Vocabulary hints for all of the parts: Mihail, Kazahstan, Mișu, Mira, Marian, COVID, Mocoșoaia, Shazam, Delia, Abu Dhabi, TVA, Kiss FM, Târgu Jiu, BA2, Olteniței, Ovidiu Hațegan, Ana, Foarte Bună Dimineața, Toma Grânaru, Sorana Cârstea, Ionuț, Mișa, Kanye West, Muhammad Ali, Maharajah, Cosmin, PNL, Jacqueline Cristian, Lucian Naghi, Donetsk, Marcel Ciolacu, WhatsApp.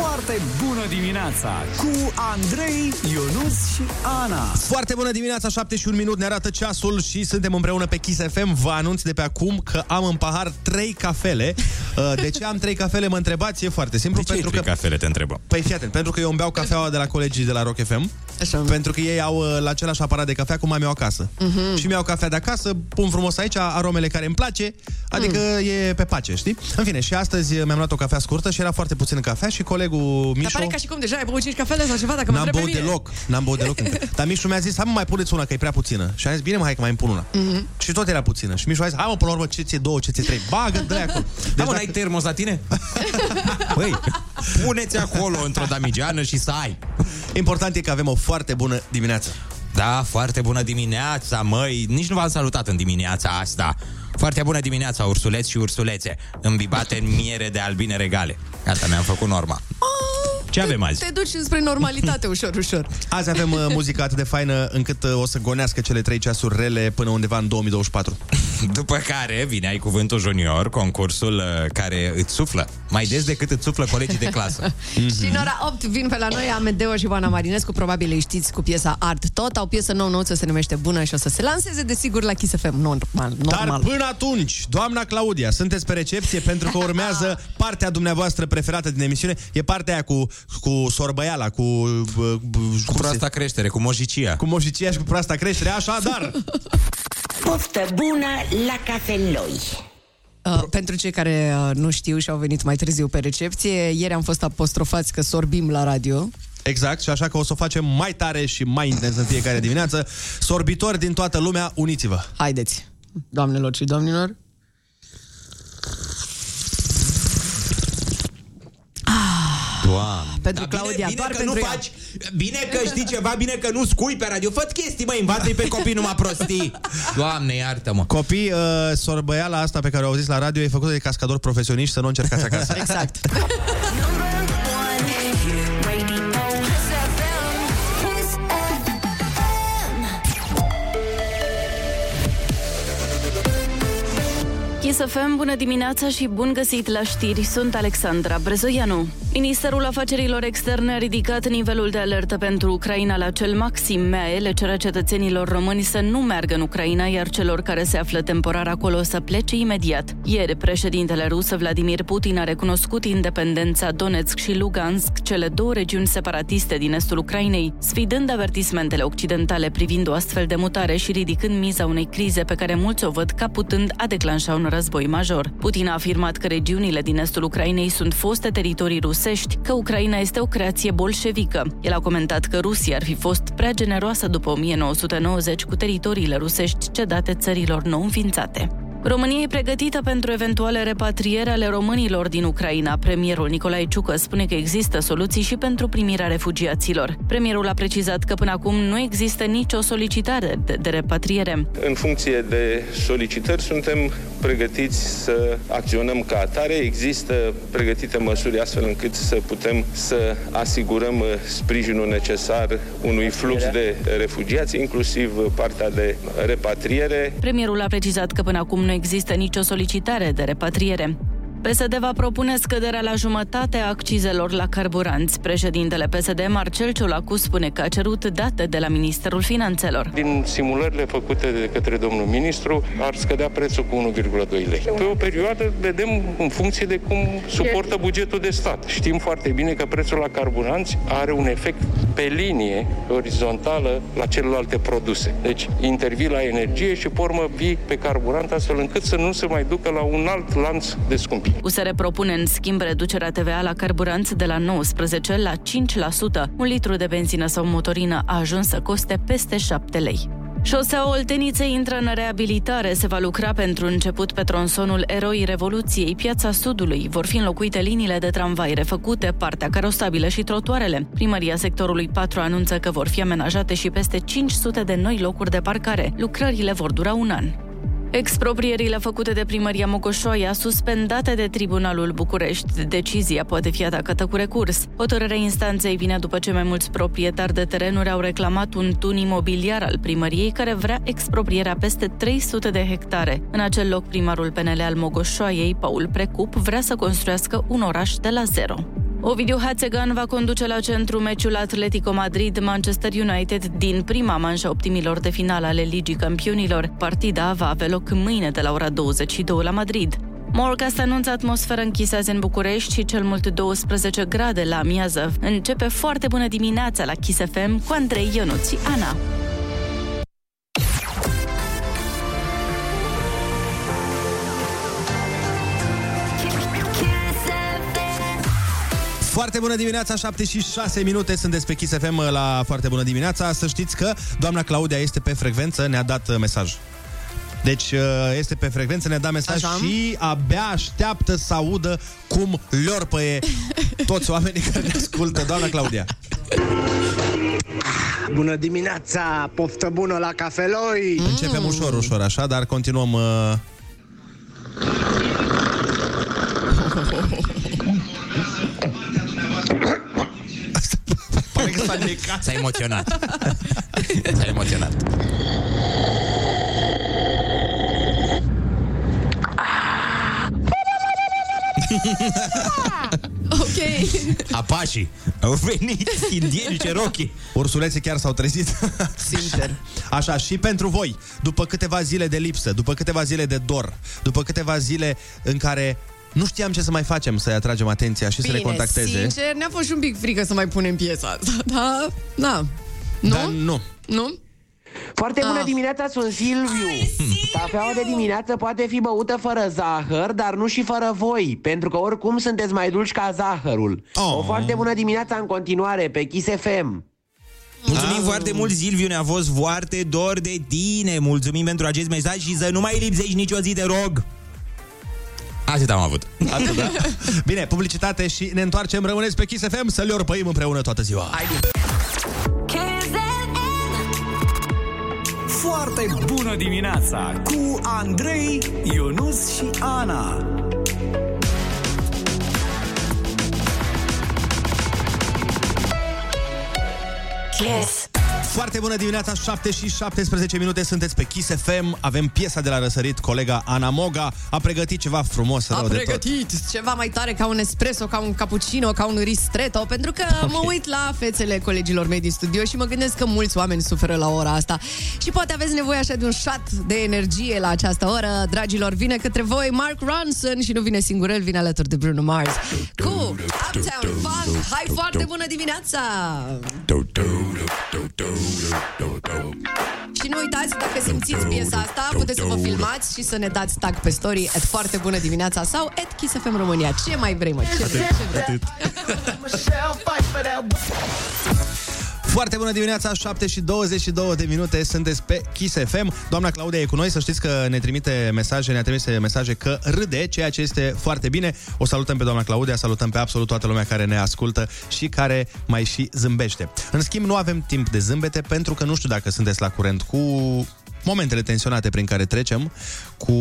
Foarte bună dimineața cu Andrei, Ionuț și Ana. Foarte bună dimineața, 7:01 ne arată ceasul și suntem împreună pe Kiss FM. Vă anunț de pe acum că am în pahar 3 cafele. De ce am 3 cafele, mă întrebați? E foarte simplu. De ce pentru 3 că cafele, te întrebăm? Păi fii atent, pentru că eu îmi beau cafeaua de la colegii de la Rock FM. Așa. Pentru că ei au la același aparat de cafea cum am eu acasă. Uh-huh. Și mi-au cafea de acasă, pun frumos aici aromele care îmi place, adică e pe pace, știi? În fine, și astăzi mi-am luat o cafea scurtă și era foarte puțin cafea și colegul Mișu... Dar pare ca și cum deja ai băut 5 cafele sau ceva, dacă mă întrebi mine. N-am băut deloc. Dar Mișu mi-a zis, hai mă, mai puneți una, că e prea puțină. Și am zis, bine mă, hai că mai îmi pun una. Mm-hmm. Și tot era puțină. Și Mișu a zis, hai mă, până la urmă, ce ți-e 2, ce ți-e 3, bagă, dă-i acolo. Deci, da, mă, n-ai termos la tine? Băi, puneți acolo într-o damigeană și să ai. Important e că avem o foarte bună dimineață. Da, foarte bună dimineața, măi. Nici nu v-am salutat în dimineața asta. Foarte bună dimineața, ursuleți și ursulețe, îmbibate în miere de albine regale. Asta mi-am făcut norma. Ce avem azi? Te duci spre normalitate ușor, ușor. Azi avem muzică atât de faină încât o să gonească cele 3 ceasuri rele până undeva în 2024. După care vine Ai Cuvântul Junior, concursul care îți suflă mai des decât îți suflă colegii de clasă. Și în ora 8 vin pe la noi Amedeo și Oana Marinescu, probabil îi știți cu piesa Art Tot. Au piesă nouă, se numește Bună și o să se lanseze desigur la Kiss FM. Normal. Dar până atunci, doamna Claudia, sunteți pe recepție pentru că urmează partea dumneavoastră preferată din emisiune. E partea aia cu sorbăiala, cu proasta creștere, cu mojicia. Cu mojicia și cu proasta creștere, așadar. Poftă bună la cafeloi. Pentru cei care nu știu și au venit mai târziu pe recepție, ieri am fost apostrofați că sorbim la radio. Exact, și așa că o să o facem mai tare și mai intens în fiecare dimineață. Sorbitori din toată lumea, uniți-vă. Haideți, doamnelor și domnilor. Doamne. Pentru da, Claudia, bine doar că pentru nu faci. Bine că știi ceva, bine că nu scui pe radio. Fă chestii, mă, învață-i pe copii numai prostii. Doamne, iartă-mă. Copii, sorbăiala asta pe care o auziți la radio e făcută de cascadori profesioniști, să nu încercați acasă. Exact. Kiss FM, bună dimineața și bun găsit la știri, sunt Alexandra Brezoianu. Ministerul Afacerilor Externe a ridicat nivelul de alertă pentru Ucraina la cel maxim. MEAE le cere cetățenilor români să nu meargă în Ucraina, iar celor care se află temporar acolo să plece imediat. Ieri, președintele rus Vladimir Putin a recunoscut independența Donetsk și Lugansk, cele două regiuni separatiste din estul Ucrainei, sfidând avertismentele occidentale privind o astfel de mutare și ridicând miza unei crize pe care mulți o văd ca putând a declanșa un război major. Putin a afirmat că regiunile din estul Ucrainei sunt foste teritorii rusești, că Ucraina este o creație bolșevică. El a comentat că Rusia ar fi fost prea generoasă după 1990 cu teritoriile rusești cedate țărilor nou înființate. România e pregătită pentru eventuale repatriere ale românilor din Ucraina. Premierul Nicolae Ciucă spune că există soluții și pentru primirea refugiaților. Premierul a precizat că până acum nu există nicio solicitare de repatriere. În funcție de solicitări suntem pregătiți să acționăm ca atare. Există pregătite măsuri astfel încât să putem să asigurăm sprijinul necesar unui flux de refugiați, inclusiv partea de repatriere. Premierul a precizat că până acum nu există nicio solicitare de repatriere. PSD va propune scăderea la jumătate a accizelor la carburanți. Președintele PSD, Marcel Ciolacu, spune că a cerut date de la Ministerul Finanțelor. Din simulările făcute de către domnul ministru, ar scădea prețul cu 1,2 lei. Pe o perioadă vedem în funcție de cum suportă bugetul de stat. Știm foarte bine că prețul la carburanți are un efect pe linie orizontală la celelalte produse. Deci intervii la energie și pe urmă vii pe carburant astfel încât să nu se mai ducă la un alt lanț de scumpire. USR propune în schimb reducerea TVA la carburanți de la 19% la 5%. Un litru de benzină sau motorină a ajuns să coste peste 7 lei. Șoseaua Olteniței intră în reabilitare. Se va lucra pentru început pe tronsonul Eroii Revoluției, Piața Sudului. Vor fi înlocuite liniile de tramvai refăcute, partea carosabilă și trotuarele. Primăria sectorului 4 anunță că vor fi amenajate și peste 500 de noi locuri de parcare. Lucrările vor dura un an. Exproprierile făcute de Primăria Mocoșoaia, suspendate de Tribunalul București. Decizia poate fi atacată cu recurs. Hotărârea instanței vine după ce mai mulți proprietari de terenuri au reclamat un tun imobiliar al primăriei care vrea exproprierea peste 300 de hectare. În acel loc, primarul PNL al Mocoșoaiei, Paul Precup, vrea să construiască un oraș de la zero. Ovidiu Hațegan va conduce la centru meciul Atletico Madrid-Manchester United din prima manșă optimilor de final ale Ligii Campionilor. Partida va avea loc mâine de la ora 22 la Madrid. Morcast anunță atmosferă închisă azi în București și cel mult 12 grade la amiază. Începe foarte bună dimineața la Kiss FM cu Andrei, Ionuț și Ana. Foarte bună dimineața, 76 minute sunt despre Kiss FM la Foarte bună dimineața. Să știți că doamna Claudia este pe frecvență, ne-a dat mesaj. Deci este pe frecvență, ne-a dat mesaj. Așa. Și abia așteaptă să audă cum lorpăie toți oamenii care ne ascultă. Doamna Claudia. Bună dimineața, poftă bună la cafeloi. Începem ușor, așa, dar continuăm... S-a emoționat. S-a emoționat. Ok. Apașii au venit, indieni, cerochii. Ursuleții chiar s-au trezit. Sincer. Așa, și pentru voi, după câteva zile de lipsă, după câteva zile de dor, după câteva zile în care nu știam ce să mai facem, să-i atragem atenția și să le contacteze. Bine, sincer, ne-a fost și un pic frică să mai punem piesa asta, dar... Da. Nu? Dar nu. Nu? Foarte bună dimineața, sunt Silviu. Cafeaua de dimineață poate fi băută fără zahăr, dar nu și fără voi, pentru că oricum sunteți mai dulci ca zahărul. O foarte bună dimineața în continuare pe Kiss FM. Mulțumim foarte mult, Silviu, ne-a fost foarte dor de tine. Mulțumim pentru acest mesaj și să nu mai lipsești nicio zi, te rog. Atât am avut. Atât, da? Bine, publicitate și ne întoarcem. Rămâneți pe Kiss FM să le orpăim împreună toată ziua. Haide. Foarte bună dimineața cu Andrei, Ionuț și Ana. Kiss. Foarte bună dimineața, 7 și 17 minute, sunteți pe Kiss FM, avem piesa de la răsărit, colega Ana Moga a pregătit ceva frumos, rău de tot. A pregătit ceva mai tare ca un espresso, ca un cappuccino, ca un ristretto, pentru că mă uit la fețele colegilor mei din studio și mă gândesc că mulți oameni suferă la ora asta și poate aveți nevoie așa de un shot de energie la această oră. Dragilor, vine către voi Mark Ronson și nu vine singur, el vine alături de Bruno Mars cu Uptown Funk. Hai, foarte bună dimineața! Și nu uitați, dacă simțiți piesa asta, puteți să vă filmați și să ne dați tag pe story @ Foarte bună dimineața sau @ Kiss FM România. Ce mai vrei, mă? Ce vrei? Foarte bună dimineața, 7 și 22 de minute, sunteți pe Kiss FM. Doamna Claudia e cu noi, să știți că ne-a trimis mesaje că râde, ceea ce este foarte bine. O salutăm pe doamna Claudia, salutăm pe absolut toată lumea care ne ascultă și care mai și zâmbește. În schimb, nu avem timp de zâmbete pentru că nu știu dacă sunteți la curent cu momentele tensionate prin care trecem, cu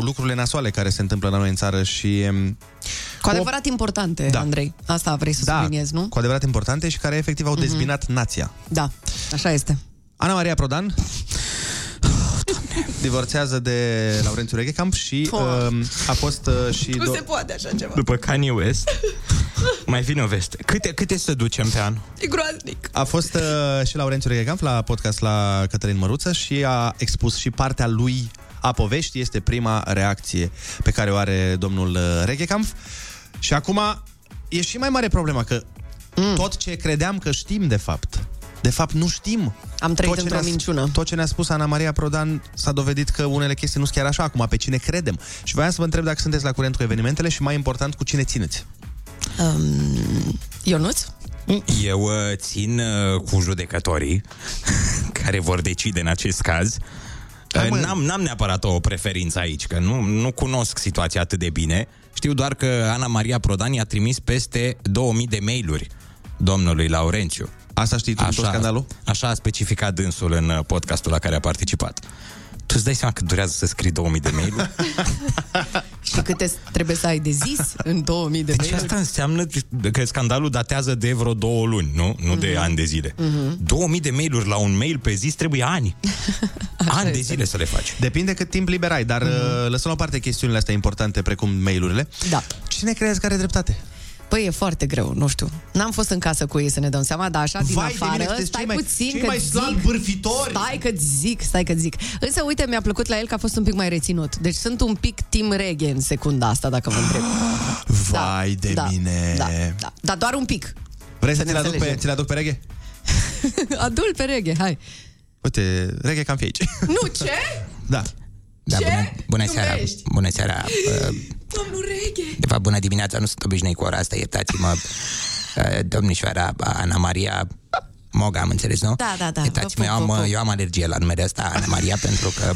lucrurile nasoale care se întâmplă la noi în țară și... Cu adevărat importante, da. Andrei. Asta vrei să subliniezi, nu? Cu adevărat importante și care efectiv au dezbinat nația. Da, așa este. Ana Maria Prodan divorțează de Laurențiu Reghecampf și a fost și... Nu se poate așa ceva. După Kanye West, mai vine o veste. Câte să ducem pe an? E groaznic. A fost și Laurențiu Reghecampf la podcast la Cătălin Măruță și a expus și partea lui a poveștii. Este prima reacție pe care o are domnul Reghecampf. Și acum e și mai mare problema că tot ce credeam că știm de fapt nu știm. Am trăit într-o minciună. Tot ce ne-a spus Ana Maria Prodan s-a dovedit că unele chestii nu sunt chiar așa. Acum, pe cine credem? Și voiam să vă întreb dacă sunteți la curent cu evenimentele și, mai important, cu cine țineți. Ionuț? Eu țin cu judecătorii care vor decide în acest caz. N-am neapărat o preferință aici, că nu cunosc situația atât de bine. Știu doar că Ana Maria Prodan i-a trimis peste 2000 de mail-uri domnului Laurențiu. Asta știi tu, tot scandalul? Așa a specificat dânsul în podcastul la care a participat. Tu îți dai seama cât durează să scrii 2000 de mail-uri? Și câte trebuie să ai de zis în 2000 de mail-uri? Deci asta înseamnă că scandalul datează de vreo 2 luni, nu? Nu de ani de zile. 2000 de mail-uri la un mail pe zi trebuie ani. Ani de zile să le faci. Depinde cât timp liber ai, dar lăsăm la o parte chestiunile astea importante precum mail-urile. Da. Cine crezi că are dreptate? Păi e foarte greu, nu știu. N-am fost în casă cu ei să ne dăm seama, dar așa din afară, stai puțin că zic. Stai că zic. Însă uite, mi-a plăcut la el că a fost un pic mai reținut. Deci sunt un pic Team Reghe în secunda asta, dacă vă întreb. Vai de mine. Da. Dar doar un pic. Vrei să ți-l aduc pe Reghe? Adul pe Reghe, hai. Uite, Reghecampf aici. Nu, ce? Da. Da, bună seara. Bună seara. Domnul Reghe. De fapt, bună dimineața, nu sunt obișnuit cu ora asta, iertați-mă. Domnișoara Ana Maria Moga, am înțeles, nu? Da. Iertați-mă, eu am alergie la numele ăsta, Ana Maria, pentru că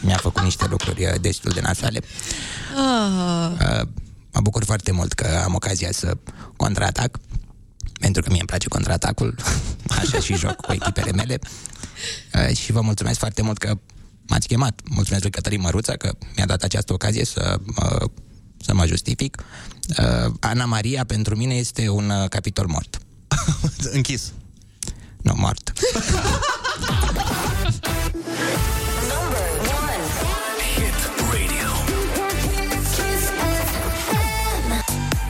mi-a făcut niște lucruri destul de nasoale. Mă bucur foarte mult că am ocazia să contraatac, pentru că mie îmi place contraatacul, așa și joc cu echipele mele. Și vă mulțumesc foarte mult că m-ați chemat. Mulțumesc lui Cătălin Măruță că mi-a dat această ocazie să mă justific. Ana Maria pentru mine este un capitol mort. Închis. Nu, mort.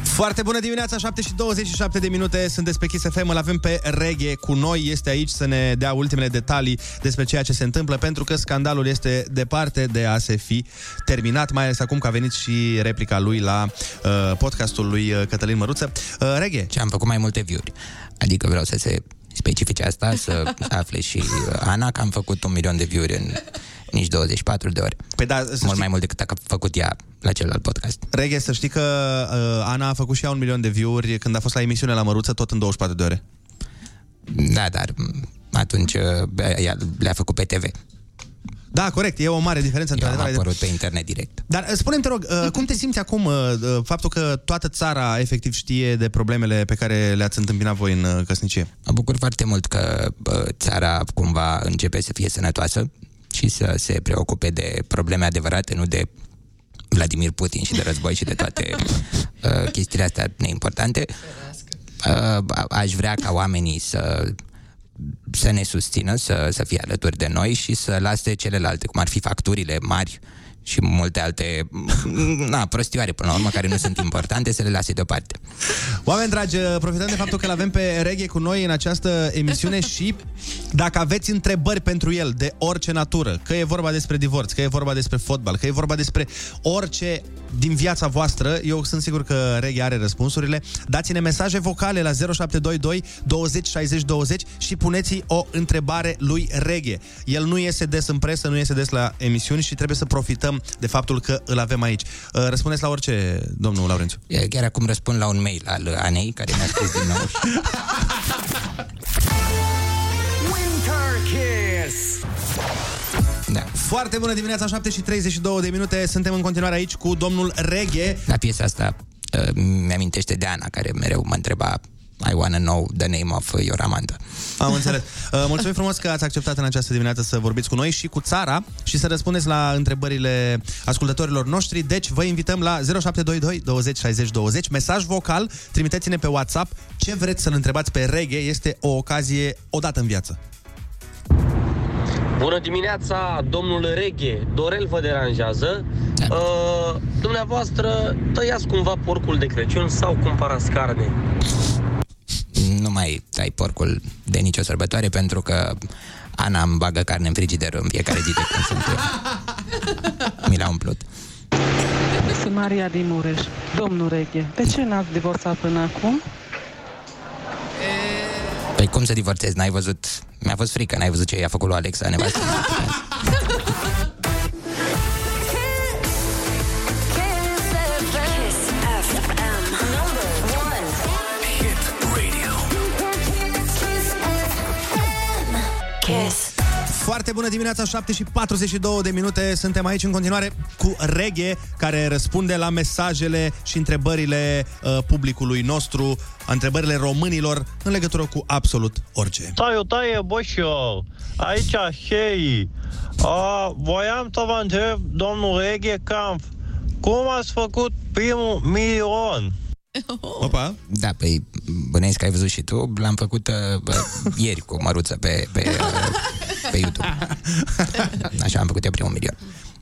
Foarte bună dimineața, 7:27 de minute, sunteți pe Kiss FM, îl avem pe Reghe cu noi, este aici să ne dea ultimele detalii despre ceea ce se întâmplă, pentru că scandalul este departe de a se fi terminat, mai ales acum că a venit și replica lui la podcastul lui Cătălin Măruță. Reghe. Ce am făcut mai multe view-uri, adică vreau să se specifice asta, să afle și Ana că am făcut 1 milion de view-uri în nici 24 de ore. Păi da, mult mai mult decât a făcut ea la celălalt podcast. Reghe, să știi că Ana a făcut și ea 1 milion de view-uri când a fost la emisiune la Măruță, tot în 24 de ore. Da, dar atunci le-a făcut pe TV. Da, corect, e o mare diferență. Eu am apărut pe internet direct. Dar spune-mi, te rog, cum te simți acum? Faptul că toată țara efectiv știe de problemele pe care le-ați întâmpinat voi în căsnicie. Mă bucur foarte mult că țara cumva începe să fie sănătoasă și să se preocupe de probleme adevărate, nu de Vladimir Putin și de război și de toate chestiile astea neimportante. Aș vrea ca oamenii să ne susțină, să fie alături de noi și să lase celelalte, cum ar fi facturile mari și multe alte prostioare, până la urmă, care nu sunt importante, să le lase deoparte. Oameni dragi, profităm de faptul că l-avem pe Reghe cu noi în această emisiune și dacă aveți întrebări pentru el de orice natură, că e vorba despre divorț, că e vorba despre fotbal, că e vorba despre orice din viața voastră, eu sunt sigur că Reghe are răspunsurile. Dați-ne mesaje vocale la 0722 20 60 20 și puneți o întrebare lui Reghe. El nu iese des în presă, nu iese des la emisiuni și trebuie să profităm de faptul că îl avem aici. Răspundeți la orice, domnul Laurențiu. Chiar acum răspund la un mail al Anei, care mi-a scris din nou. Da. Foarte bună dimineața, 7:32 de minute. Suntem în continuare aici cu domnul Reghe. La piesa asta mi-amintește de Ana, care mereu mă întreba I wanna know the name of your Amanda. Am înțeles. Mulțumim frumos că ați acceptat în această dimineață să vorbiți cu noi și cu țara și să răspundeți la întrebările ascultătorilor noștri. Deci vă invităm la 0722 20 60 20. Mesaj vocal, trimiteți-ne pe WhatsApp ce vreți să-l întrebați pe Reghe. Este o ocazie odată în viață. Bună dimineața, domnul Reghe. Dorel vă deranjează. Da. Dumneavoastră tăiați cumva porcul de Crăciun sau cumpărați carne? Nu mai tai porcul de nicio sărbătoare, pentru că Ana îmi bagă carne în frigider în fiecare zi de când sunt eu. Mi l-a umplut. Sunt Maria din Mureș. Domnul Reghe, de ce n-ați divorțat până acum? Păi cum să divorțez? N-ai văzut? Mi-a fost frică, n-ai văzut ce i-a făcut lui Alexa, nevastă? Yes. Foarte bună dimineața, 7:42 de minute. Suntem aici în continuare cu Reghe, care răspunde la mesajele și întrebările publicului nostru, întrebările românilor în legătură cu absolut orice. Salutare, boșilor! Aici Shelly. Voiam să vă întreb, domnul Reghecampf, cum ați făcut primul 1 milion? Opa. Da, păi bănesc că ai văzut și tu. L-am făcut ieri cu Măruță pe YouTube. Așa am făcut eu primul 1 milion.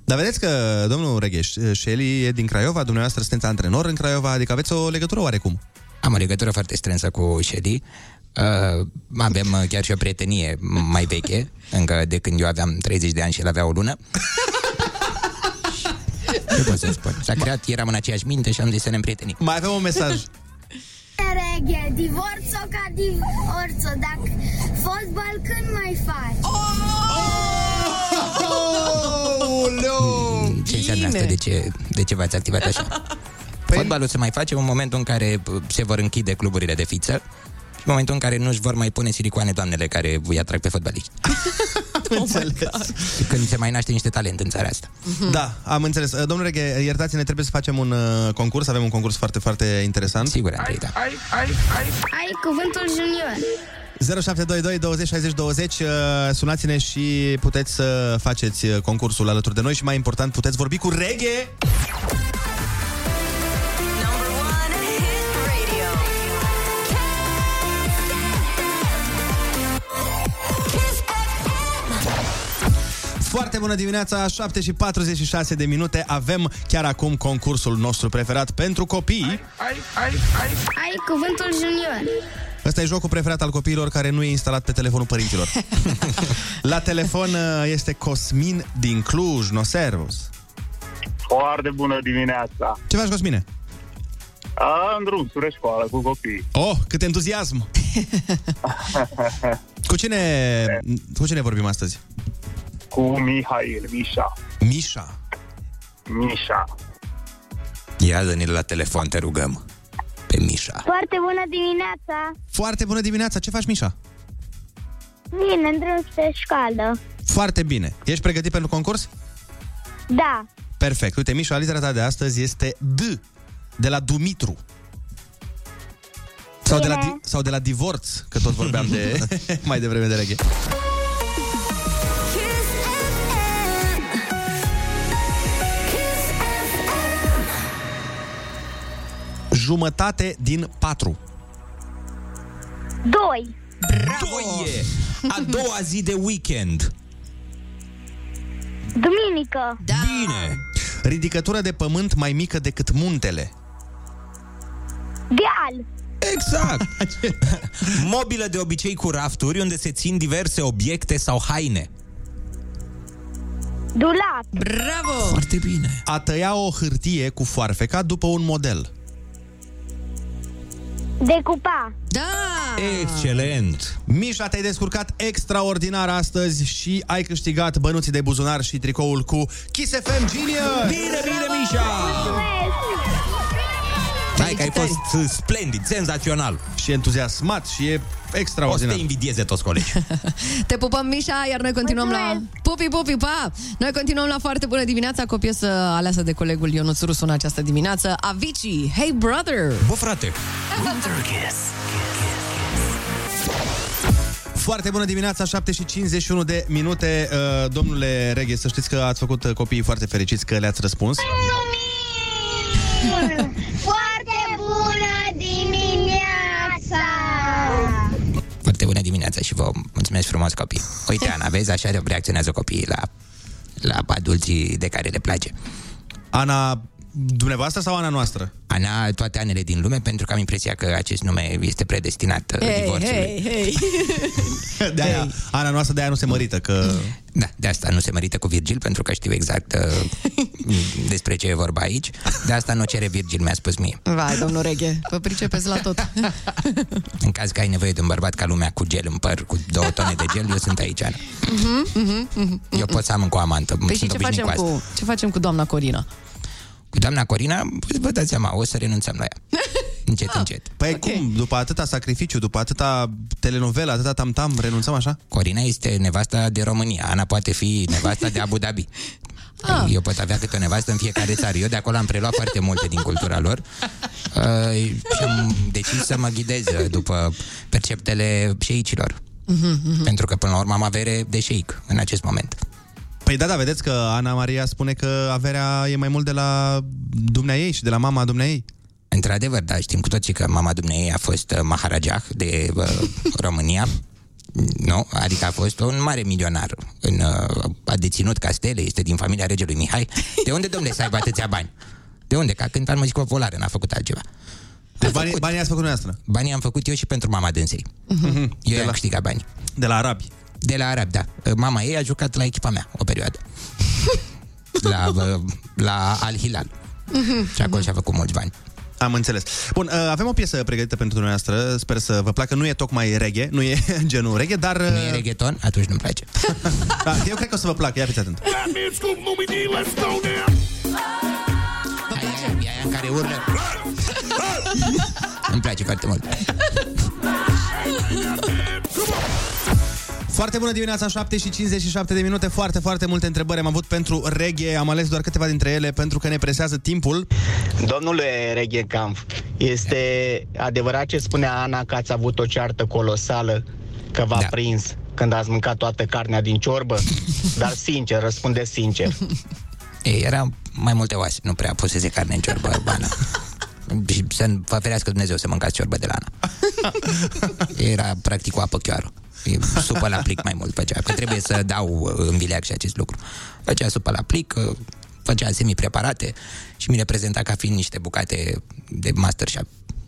Dar vedeți că, domnul Reghe, Shelly e din Craiova, dumneavoastră sunteți antrenor în Craiova, adică aveți o legătură oarecum. Am o legătură foarte strânsă cu Shelly. Avem chiar și o prietenie mai veche, încă de când eu aveam 30 de ani și el avea o lună. Ce pot să spun? S-a creat, eram în aceeași minte și am zis să ne împrietenim. Mai avem un mesaj. Reghe, divorțo ca divorțo, dacă fotbal când mai faci? Ce înseamnă asta? De ce v-ați activat așa? Fotbalul se mai face în momentul în care se vor închide cluburile de fiță. În momentul în care nu își vor mai pune silicoane doamnele care îi atrag pe fotbaliști. Când se mai naște niște talent în țara asta. Da, am înțeles. Domnule Reghe, iertați-ne, trebuie să facem un concurs. Avem un concurs foarte, foarte interesant. Sigur, Andrei, da. Ai cuvântul junior. 0722 20 60 20. Sunați-ne și puteți să faceți concursul alături de noi. Și mai important, puteți vorbi cu Reghe. Foarte bună dimineața, 7:46 de minute. Avem chiar acum concursul nostru preferat pentru copii. Ai cuvântul junior. Ăsta e jocul preferat al copiilor care nu e instalat pe telefonul părinților. La telefon este Cosmin din Cluj, Noservus. Foarte bună dimineața. Ce faci, Cosmine? În drum, spre școală, cu copii. Oh, cât entuziasm! Cu cine vorbim astăzi? Cu Mihail, Mișa. Ia dă-ne la telefon, te rugăm. Pe Mișa. Foarte bună dimineața, ce faci, Mișa? Bine, în drum spre școală. Foarte bine, ești pregătit pentru concurs? Da. Perfect, uite, Mișa, litera ta de astăzi este D, de la Dumitru. Sau de la divorț, că tot vorbeam de mai devreme de Reghe. Jumătate din 4. 2. Bravo! A doua zi de weekend. Duminică. Da. Bine. Ridicătură de pământ mai mică decât muntele. Deal. Exact. Mobilă de obicei cu rafturi unde se țin diverse obiecte sau haine. Dulap. Bravo! Foarte bine. A tăia o hârtie cu foarfeca după un model. Decupa. Da! Excelent! Mișa, te-ai descurcat extraordinar astăzi și ai câștigat bănuții de buzunar și tricoul cu Kiss FM Genius! Bine, Mișa! Hai că ai fost splendid, senzațional. Și entuziasmat și e extraordinar. O să te invidieze toți colegii. Te pupăm, Mișa, iar noi continuăm la... Pupi, pa! Noi continuăm la Foarte Bună Dimineața cu o piesă aleasă de colegul Ionuț Rusu în această dimineață. Avicii, Hey Brother! Bă, frate! Foarte bună dimineața, 7:51 de minute. Domnule Reghe, să știți că ați făcut copiii foarte fericiți că le-ați răspuns. Mulțumim! Bună dimineața și vă mulțumesc frumos, copii. Uite, Ana, vezi, așa reacționează copiii la adulții de care le place. Ana dumneavoastră sau Ana noastră? Ana toate anele din lume, pentru că am impresia că acest nume este predestinat divorțului. De-aia, Ana noastră, de-aia nu se mărită, că... Da, de asta nu se mărită cu Virgil, pentru că știu exact despre ce e vorba aici. De asta nu cere Virgil, mi-a spus mie. Vai, domnul Reghe, vă pricepeți la tot. În caz că ai nevoie de un bărbat ca lumea cu gel în păr, cu 2 tone de gel, eu sunt aici, Ana. Eu pot să am încă o amantă. Păi și ce facem cu doamna Corina? Cu doamna Corina, vă dați seama, o să renunțăm la ea. Încet. Păi okay. Cum? După atâta sacrificiu, după atâta telenovelă, atâta tam-tam, renunțăm așa? Corina este nevasta de România, Ana poate fi nevasta de Abu Dhabi. Ah. Eu pot avea câte o nevastă în fiecare țară. Eu de acolo am preluat foarte multe din cultura lor și am decis să mă ghidez după perceptele șeicilor. Pentru că până la urmă am avere de șeic în acest moment. Păi da, vedeți că Ana Maria spune că averea e mai mult de la dumneaei și de la mama dumneaei. Într-adevăr, da, știm cu toții că mama dumneaei a fost maharajah de România, nu? Adică a fost un mare milionar, a deținut castele, este din familia regelui Mihail. De unde, domnule, să aibă atâția bani? De unde? Ca cânta în muzică populară, n-a făcut altceva. Deci banii ați făcut noastră? Banii am făcut eu și pentru mama dânsei. Uh-huh. Eu am câștigat bani. De la arabi? De la arabi, da. Mama ei a jucat la echipa mea o perioadă. la Al-Hilal. Uh-huh. Și acolo și-a făcut mulți bani. Am înțeles. Bun, avem o piesă pregătită pentru dumneavoastră. Sper să vă placă. Nu e tocmai reggae, nu e genul reggae, dar... Nu e reggaeton? Atunci nu-mi place. Da, eu cred că o să vă placă. Ia fiți atent. Aia în care urlă. Îmi place foarte mult. Foarte bună dimineața, 7 și 57 de minute. Foarte, foarte multe întrebări am avut pentru reghe. Am ales doar câteva dintre ele pentru că ne presează timpul. Domnule Reghecampf, este adevărat ce spunea Ana, că ați avut o ceartă colosală, că v-a prins când ați mâncat toată carnea din ciorbă? Dar sincer, răspundeți sincer. Ei, erau mai multe oase, nu prea pusese carne în ciorbă urbană. Și să vă ferească Dumnezeu să mâncați ciorbă de la Ana. Era practic o apă chioară. Supă la plic mai mult făcea, că trebuie să dau în vileac și acest lucru. Făcea supă la plic, făcea semi-preparate și mi le prezenta ca fiind niște bucate de MasterChef.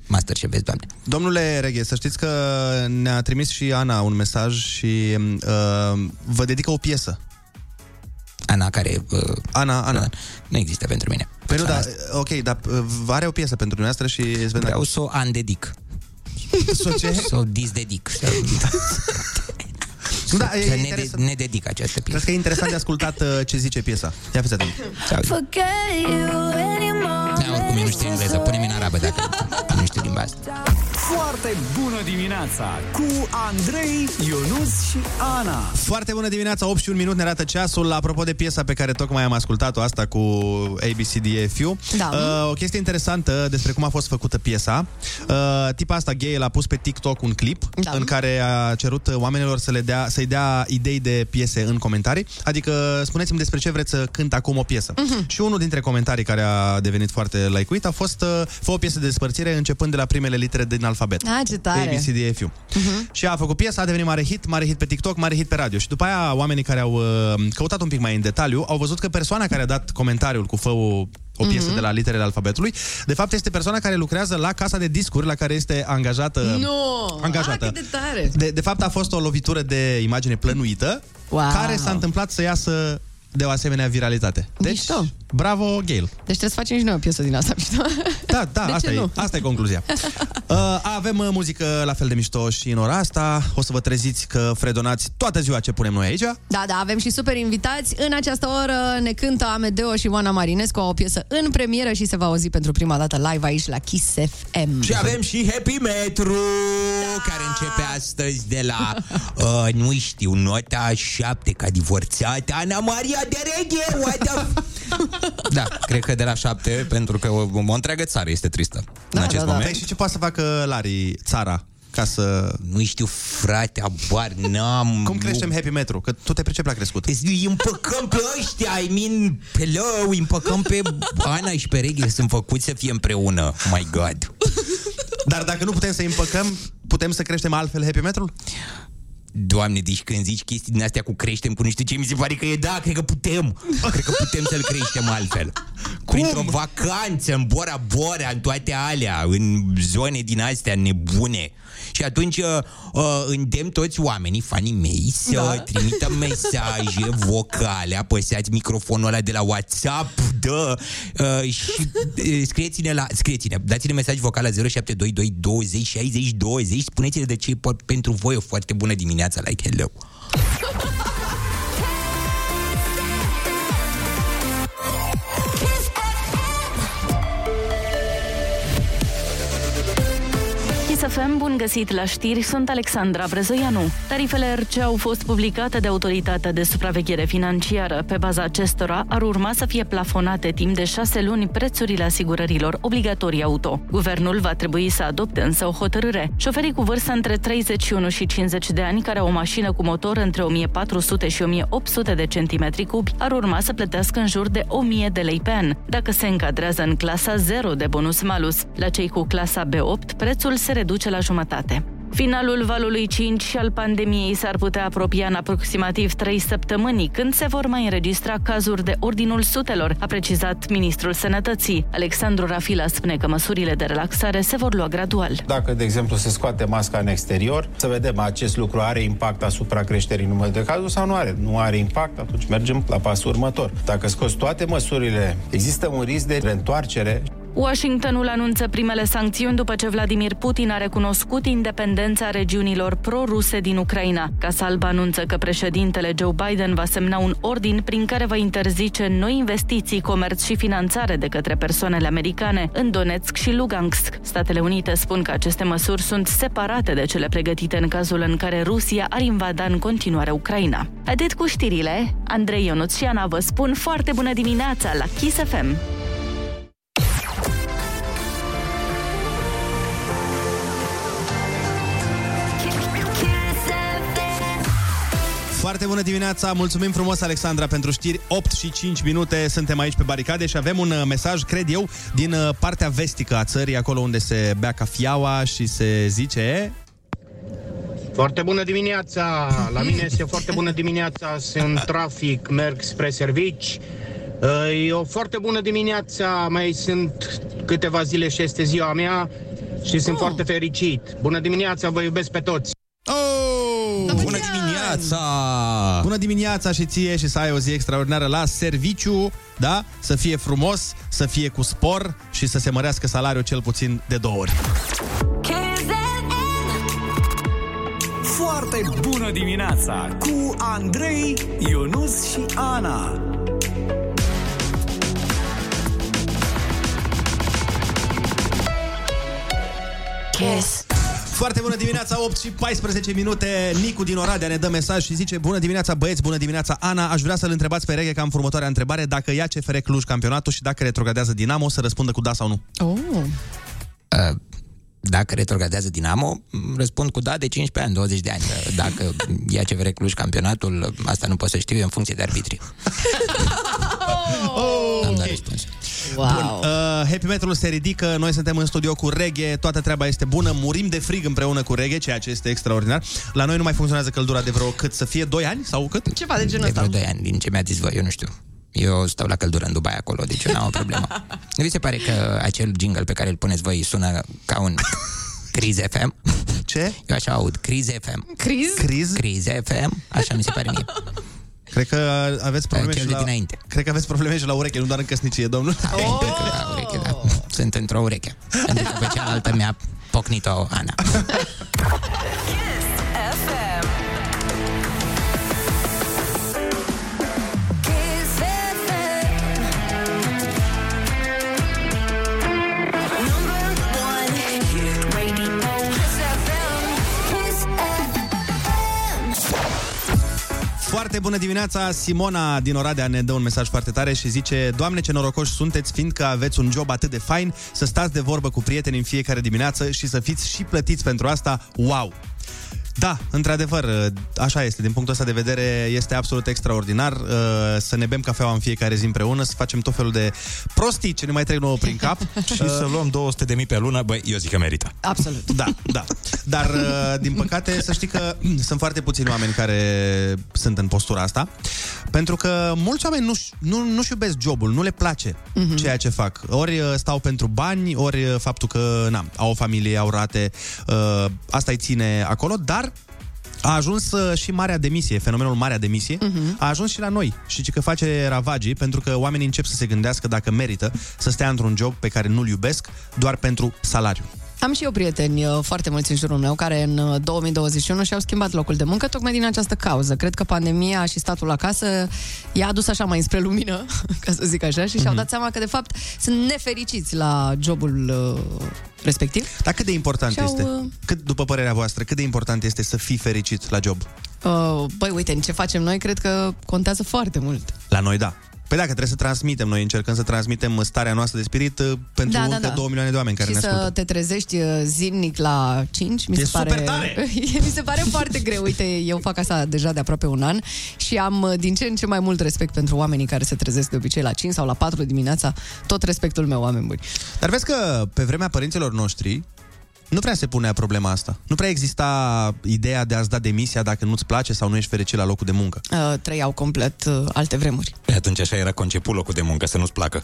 MasterChef, vezi, Doamne. Domnule Reghe, să știți că ne-a trimis și Ana un mesaj și vă dedică o piesă. Ana care... Ana. Nu există pentru mine. Păi nu, dar, ok, dar are o piesă pentru dumneavoastră și... Vreau să o andedic. Sau disdedic. Da, e interesant. Ne dedic această piesă. Cred că e interesant de ascultat ce zice piesa. Ia fiți atent. Da, oricum eu nu știu engleză. Pune-mi în arabă dacă nu știu limba asta. Foarte bună dimineața cu Andrei, Ionuț și Ana. Foarte bună dimineața, 8 și 1 minut ne arată ceasul. Apropo de piesa pe care tocmai am ascultat-o, asta cu ABCDFU, o chestie interesantă despre cum a fost făcută piesa. Tipa asta, Gail, a pus pe TikTok un clip în care a cerut oamenilor să-i dea idei de piese în comentarii. Adică, spuneți-mi despre ce vreți să cânt acum o piesă. Și unul dintre comentarii care a devenit foarte like-uit a fost: fă o piesă de despărțire începând de la primele litere din alfabet. ABCDFU. Și a făcut piesa, a devenit mare hit pe TikTok, mare hit pe radio. Și după aia oamenii care au căutat un pic mai în detaliu au văzut că persoana care a dat comentariul cu fă-o o piesă de la literele alfabetului, de fapt este persoana care lucrează la casa de discuri la care este angajată. Cât de tare! De fapt a fost o lovitură de imagine plănuită care s-a întâmplat să iasă de o asemenea viralitate. Deci, mișto. Bravo, Gail. Deci trebuie să facem și noi o piesă din asta. Mișto. Da, asta e concluzia. Avem muzică la fel de mișto și în ora asta. O să vă treziți că fredonați toată ziua ce punem noi aici. Da, avem și super invitați. În această oră ne cântă Amedeo și Oana Marinescu, o piesă în premieră și se va auzi pentru prima dată live aici la Kiss FM. Și avem și Happy Metru, care începe astăzi de la, nu știu, nota 7 ca divorțată, Ana Maria de reghe, Da, cred că de la 7, pentru că o întreagă țară este tristă în acest moment. Da. Și ce poate să facă Lari, țara, ca să... Nu știu, frate, abar n-am... Cum creștem Happy Metru? Că tu te pricepi la crescut. Îi împăcăm pe ăștia, îi împăcăm pe Ana și pe Reghe, sunt făcuți să fie împreună. My God! Dar dacă nu putem să îi împăcăm, putem să creștem altfel Happy Metrul? Doamne, deci când zici chestii din astea cu creștem, cu nu știu ce, mi se pare că cred că putem. Cred că putem să-l creștem altfel. Printr-o vacanță în Bora Bora, în toate alea, în zone din astea nebune. Și atunci îndemn toți oamenii, fanii mei, să trimită mesaje vocale, apăsați microfonul ăla de la WhatsApp, și scrieți-ne, dați-ne mesaj vocal la 0722 20 60 20, spuneți-ne de ce pentru voi o foarte bună dimineața, like hello. Să bun găsit la știri, sunt Alexandra Brezoianu. Tarifele RC au fost publicate de Autoritatea de Supraveghere Financiară. Pe baza acestora ar urma să fie plafonate timp de 6 luni prețurile asigurărilor obligatorii auto. Guvernul va trebui să adopte însă o hotărâre. Șoferii cu vârsta între 31 și 50 de ani care au o mașină cu motor între 1400 și 1800 de centimetri cubi ar urma să plătească în jur de 1000 de lei pe an, dacă se încadrează în clasa 0 de bonus malus. La cei cu clasa B8, prețul se reduce la jumătate. Finalul valului 5 și al pandemiei s-ar putea apropia în aproximativ 3 săptămâni, când se vor mai înregistra cazuri de ordinul sutelor, a precizat ministrul Sănătății. Alexandru Rafila spune că măsurile de relaxare se vor lua gradual. Dacă, de exemplu, se scoate masca în exterior, să vedem, acest lucru are impact asupra creșterii numărului de cazuri sau nu are? Nu are impact, atunci mergem la pasul următor. Dacă scoți toate măsurile, există un risc de reîntoarcere. Washingtonul anunță primele sancțiuni după ce Vladimir Putin a recunoscut independența regiunilor pro-ruse din Ucraina. Casa Albă anunță că președintele Joe Biden va semna un ordin prin care va interzice noi investiții, comerț și finanțare de către persoanele americane în Donetsk și Lugansk. Statele Unite spun că aceste măsuri sunt separate de cele pregătite în cazul în care Rusia ar invada în continuare Ucraina. Atât cu știrile, Andrei, Ionuț și Ana vă spun foarte bună dimineața la Kiss FM! Foarte bună dimineața! Mulțumim frumos, Alexandra, pentru știri. 8:05. Suntem aici pe baricade și avem un mesaj, cred eu, din partea vestică a țării, acolo unde se bea cafiaua și se zice... Foarte bună dimineața! La mine este foarte bună dimineața, sunt în trafic, merg spre servici. E o foarte bună dimineața, mai sunt câteva zile și este ziua mea și sunt foarte fericit. Bună dimineața, vă iubesc pe toți! Bună dimineața! Bună dimineața și ție și să ai o zi extraordinară la serviciu, da? Să fie frumos, să fie cu spor și să se mărească salariul cel puțin de 2 ori. Foarte bună dimineața cu Andrei, Ionuț și Ana. Kiss. Foarte bună dimineața, 8:14. Nicu din Oradea ne dă mesaj și zice: bună dimineața băieți, bună dimineața Ana. Aș vrea să-l întrebați pe Reghe cam următoarea întrebare: dacă ia CFR Cluj campionatul și dacă retrogradează Dinamo, să răspundă cu da sau nu. Dacă retrogradează Dinamo, răspund cu da de 15 ani, 20 de ani. Dacă ia CFR Cluj campionatul, asta nu pot să știu, e în funcție de arbitri. Am dat răspuns. Wow. Bun, Happy Metal-ul se ridică. Noi suntem în studio cu Reghe. Toată treaba este bună, murim de frig împreună cu Reghe, ceea ce este extraordinar. La noi nu mai funcționează căldura de vreo cât să fie 2 ani sau cât? Ceva de genul ăsta. De vreo 2 ani, din ce mi-a zis voi, eu nu știu. Eu stau la căldură în Dubai acolo, deci eu n-am o problemă. Nu vi se pare că acel jingle pe care îl puneți voi sună ca un Kiss FM? Ce? Eu așa aud, Kiss FM. Kiss FM, așa mi se pare mie. Cred că aveți probleme și la... Cred că aveți probleme și la ureche, nu doar în căsnicie, domnul. La ureche, da. Sunt într-o ureche. Pentru că pe cealaltă mi-a pocnit-o Ana. Kiss FM. Kiss FM. Number one hit radio. Kiss FM. Kiss FM. Foarte bună dimineața! Simona din Oradea ne dă un mesaj foarte tare și zice: Doamne, ce norocoși sunteți, fiindcă aveți un job atât de fain, să stați de vorbă cu prietenii în fiecare dimineață și să fiți și plătiți pentru asta. Wow! Da, într-adevăr, așa este. Din punctul ăsta de vedere, este absolut extraordinar să ne bem cafeaua în fiecare zi împreună, să facem tot felul de prostii ce ne mai trec nouă prin cap și să luăm 200.000 pe lună. Băi, eu zic că merită. Absolut. Da, da. Dar, din păcate, să știi că sunt foarte puțini oameni care sunt în postura asta, pentru că mulți oameni nu-și iubesc jobul, nu le place ceea ce fac. Ori stau pentru bani, ori faptul că au o familie, au rate, asta îi ține acolo, dar a ajuns și marea demisie, fenomenul marea demisie, a ajuns și la noi și că face ravagii, pentru că oamenii încep să se gândească dacă merită să stea într-un job pe care nu-l iubesc doar pentru salariu. Am și eu prieteni foarte mulți în jurul meu care în 2021 și-au schimbat locul de muncă tocmai din această cauză. Cred că pandemia și statul acasă i-a adus așa mai înspre lumină, ca să zic așa, și și-au dat seama că de fapt sunt nefericiți la jobul respectiv. Dar cât de important este? După părerea voastră, cât de important este să fii fericit la job? Băi, uite, în ce facem noi cred că contează foarte mult. La noi, da. Păi dacă trebuie să transmitem, noi încercăm să transmitem starea noastră de spirit pentru încă 2 milioane de oameni care și ne ascultă. Și să te trezești zilnic la 5, mi se pare foarte greu. Uite, eu fac asta deja de aproape un an și am din ce în ce mai mult respect pentru oamenii care se trezesc de obicei la 5 sau la 4 dimineața, tot respectul meu, oameni buni. Dar vezi că pe vremea părinților noștri nu prea se punea problema asta. Nu prea exista ideea de a-ți da demisia dacă nu-ți place sau nu ești fericit la locul de muncă. Trăiau complet alte vremuri. E, atunci așa era conceput locul de muncă, să nu-ți placă.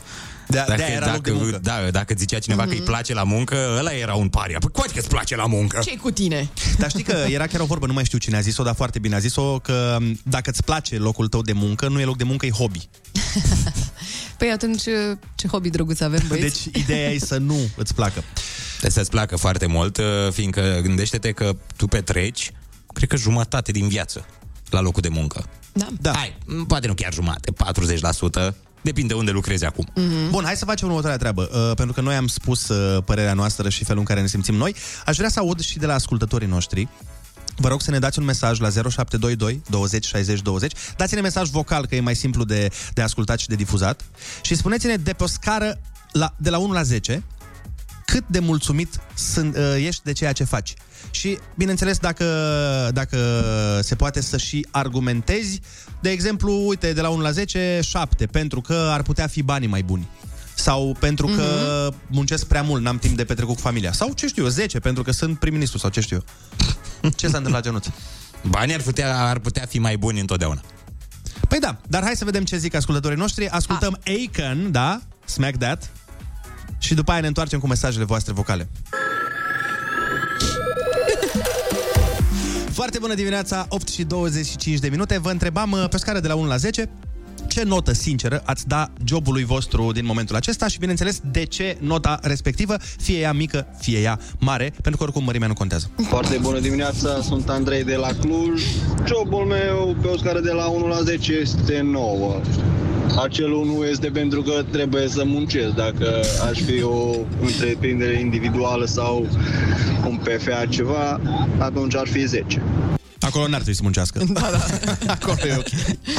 Dacă zicea cineva că îi place la muncă, ăla era un paria. Păi, coate că-ți place la muncă? Ce-i cu tine? Dar știi că era chiar o vorbă, nu mai știu cine a zis-o, dar foarte bine a zis-o, că dacă îți place locul tău de muncă, nu e loc de muncă, e hobby. Păi atunci, ce hobby drăguț avem, băieți? Deci, ideea e să nu îți placă. Trebuie să-ți placă foarte mult, fiindcă gândește-te că tu petreci, cred că jumătate din viață la locul de muncă. Da. Hai, poate nu chiar jumate, 40%. Depinde unde lucrezi acum. Bun, hai să facem următoarea treabă, pentru că noi am spus părerea noastră și felul în care ne simțim noi. Aș vrea să aud și de la ascultătorii noștri. Vă rog să ne dați un mesaj la 0722 20 60 20. Dați-ne mesaj vocal, că e mai simplu de ascultat și de difuzat. Și spuneți-ne de pe o scară de la 1 la 10 cât de mulțumit ești de ceea ce faci. Și, bineînțeles, dacă se poate să și argumentezi. De exemplu, uite, de la 1 la 10, 7, pentru că ar putea fi banii mai buni. Sau pentru că muncesc prea mult, n-am timp de petrecut cu familia. Sau, ce știu eu, 10, pentru că sunt prim-ministru, sau ce știu eu. Ce s-a întâmplat, Ionuț? Banii ar putea fi mai buni întotdeauna. Păi da, dar hai să vedem ce zic ascultătorii noștri. Ascultăm Aiken, da? Smack That. Și după aia ne întoarcem cu mesajele voastre vocale. Foarte bună dimineața, 8:25. Vă întrebam, pe scară de la 1 la 10, ce notă sinceră ați da jobului vostru din momentul acesta și, bineînțeles, de ce nota respectivă, fie ea mică, fie ea mare, pentru că oricum mărimea nu contează. Foarte bună dimineața, sunt Andrei de la Cluj. Jobul meu pe o scară de la 1 la 10 este 9. Acel 1 este pentru că trebuie să muncesc. Dacă aș fi o întreprindere individuală sau un PFA ceva, atunci ar fi 10. Acolo n-ar trebui să muncească. Da. Acolo e ok.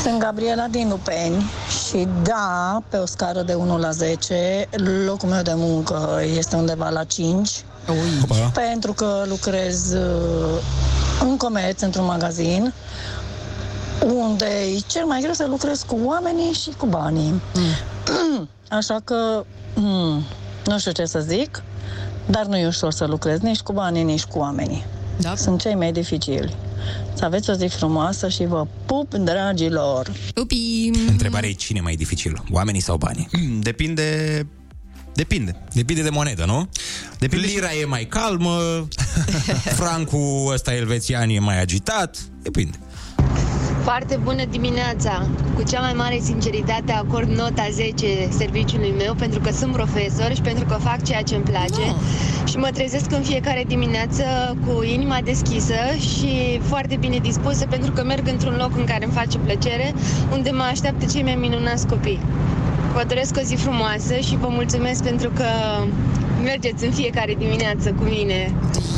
Sunt Gabriela din Lupeni și da, pe o scară de 1 la 10, locul meu de muncă este undeva la 5. Ui. Pentru că lucrez în comerț, într-un magazin, unde e cel mai greu să lucrez cu oamenii și cu banii. Așa că nu știu ce să zic, dar nu e ușor să lucrez nici cu banii, nici cu oamenii. Da. Sunt cei mai dificili. Să aveți o zi frumoasă și vă pup, dragilor! Pupim! Întrebarea e cine mai dificil, oamenii sau banii? Depinde de monedă, nu? Lira e mai calmă, francul ăsta elvețian e mai agitat, depinde. Foarte bună dimineața! Cu cea mai mare sinceritate acord nota 10 serviciului meu, pentru că sunt profesor și pentru că fac ceea ce îmi place și mă trezesc în fiecare dimineață cu inima deschisă și foarte bine dispusă, pentru că merg într-un loc în care îmi face plăcere, unde mă așteaptă cei mai minunați copii. Vă doresc o zi frumoasă și vă mulțumesc pentru că mergeți în fiecare dimineață cu mine.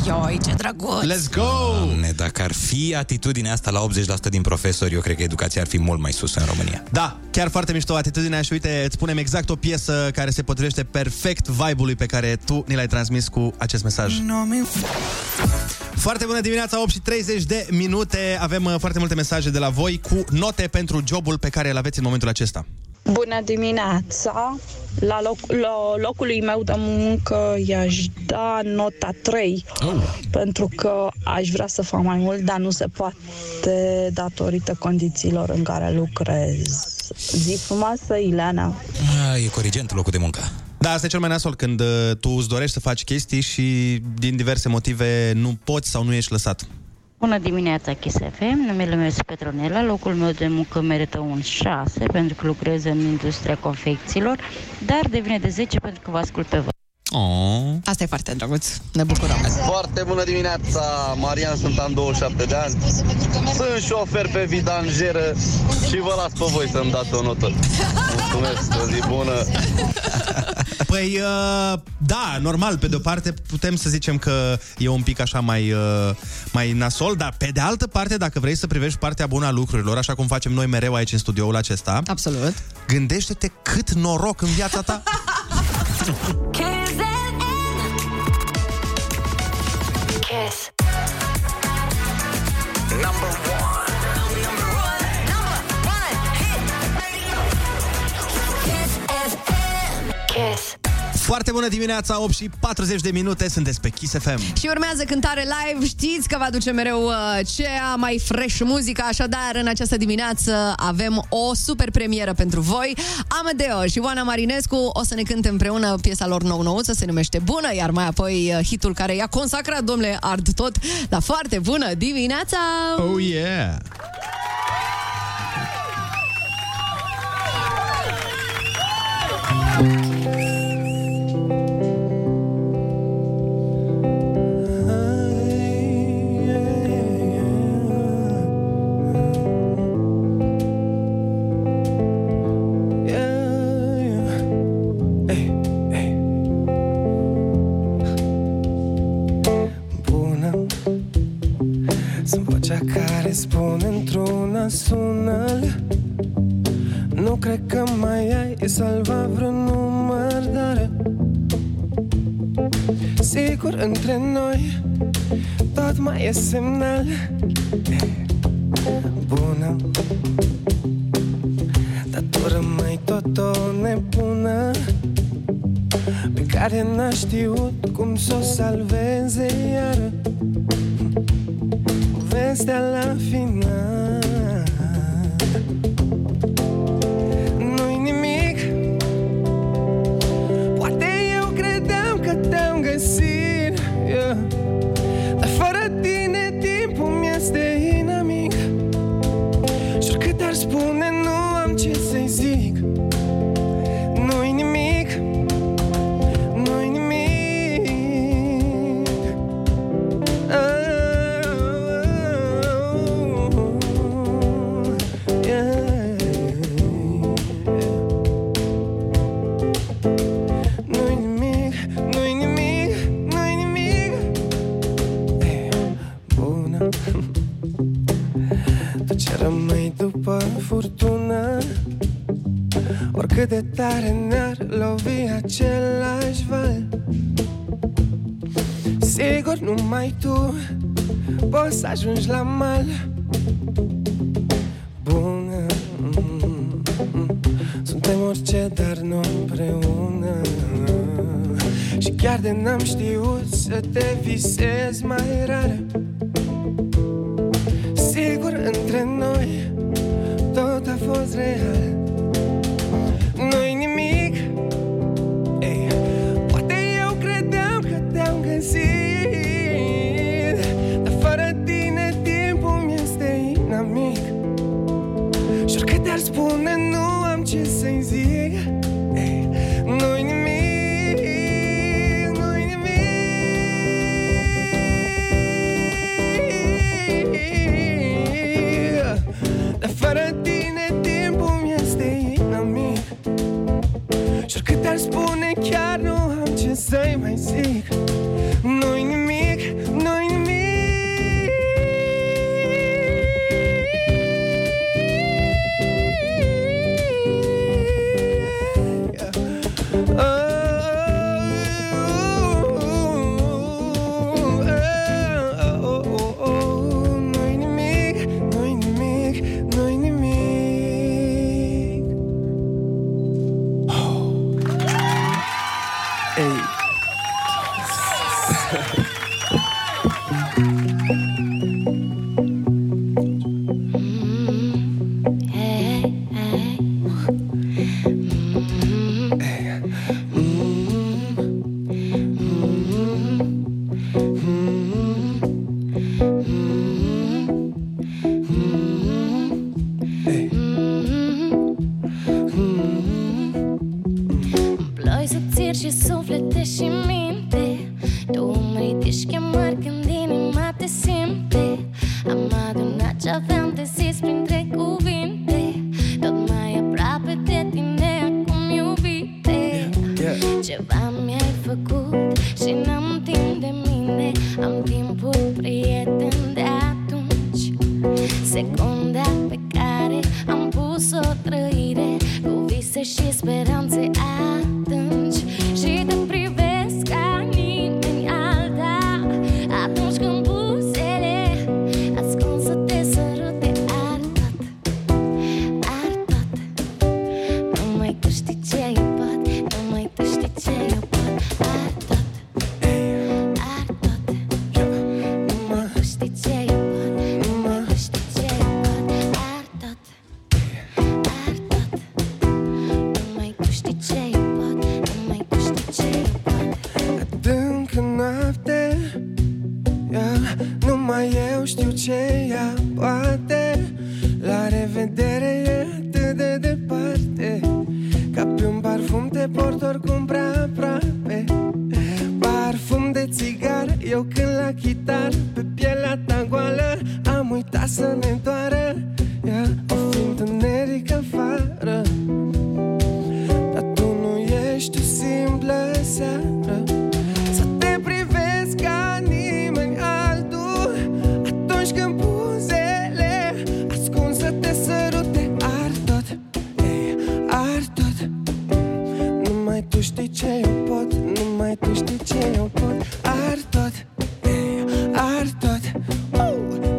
Ioi, ce drăguț! Let's go! Doamne, dacă ar fi atitudinea asta la 80% din profesori, eu cred că educația ar fi mult mai sus în România. Da, chiar foarte mișto atitudinea și uite, îți punem exact o piesă care se potrivește perfect vibe-ului pe care tu ni l-ai transmis cu acest mesaj. Foarte bună dimineața, 8:30. Avem foarte multe mesaje de la voi cu note pentru jobul pe care îl aveți în momentul acesta. Bună dimineața! La locului meu de muncă i-aș da nota 3, pentru că aș vrea să fac mai mult, dar nu se poate datorită condițiilor în care lucrez. Zi frumoasă, Ileana! E corigent locul de muncă. Da, asta e cel mai nasol, când tu îți dorești să faci chestii și din diverse motive nu poți sau nu ești lăsat. Bună dimineața, Kiss FM, numele meu este Petronela, locul meu de muncă merită un 6 pentru că lucrez în industria confecțiilor, dar devine de 10 pentru că vă ascult pe voi. Asta e foarte drăguț, ne bucurăm. Foarte bună dimineața, Marian, sunt am 27 de ani, sunt șofer pe vidanjeră și vă las pe voi să-mi dați o notă. Mulțumesc, o zi bună. Păi, da, normal, pe de o parte putem să zicem că e un pic așa mai nasol, dar pe de altă parte, dacă vrei să privești partea bună a lucrurilor, așa cum facem noi mereu aici în studioul acesta. Absolut. Gândește-te cât noroc în viața ta. Foarte bună dimineața, 8:40, sunteți pe Kiss FM. Și urmează cântare live, știți că vă aduce mereu cea mai fresh muzică, așadar în această dimineață avem o super premieră pentru voi. Amedeo și Oana Marinescu o să ne cânte împreună piesa lor nou-nouță, se numește Bună, iar mai apoi hitul care i-a consacrat, domnule, ard tot, la Foarte bună dimineața! Oh yeah! Spun într-una, sună-l. Nu cred că mai ai salvat vreun număr, dar sigur între noi tot mai e semnal. Bună, dar tu rămâi tot o nebună pe care n-a știut cum s-o salveze iară. Vestea la final nu-i nimic. Poate eu credeam că te-am găsit, yeah. Dar fără tine timpul mi-este inamic. Jur că te-ar spune, nu am ce să-i zic. Nu-i nimic, nu-i nimic, ah. Furtună, oricât de tare ne-ar lovi același val, sigur numai tu poți să ajungi la mal. Bună, suntem orice, dar nu împreună. Și chiar de n-am știut să te visez mai rar, sigur între noi tot a fost real. Nu-i nimic, ei. Poate eu credeam că te-am găsit, dar fără tine timpul mi-este inamic. Jur că te-ar spune, nu am ce să-i zic, ei. Nu-i nimic, nu-i nimic, dar fără te-ar spune, chiar nu am ce să-i mai zic. Nu-i nimic, nu-i nimic, yeah. Nu-i nimic, nu-i nimic, nu-i nimic. Nu mai tu știi ce eu pot, numai tu știi ce eu pot. știu ce ea poate. La revedere e atât de departe, ca pe un parfum te port oricum prea aproape. Parfum de țigară, eu cânt la chitară, pe pielea ta goală am uitat să ne doară. Ea o fi întuneric afară, dar tu nu ești o simplă seară. Să te privesc ca nimeni altul, atunci când buzele ascund să te sărute. Ar tot, ei, ar tot. Numai tu știi ce eu pot, numai tu știi ce eu pot. Ar tot, ei, ar tot.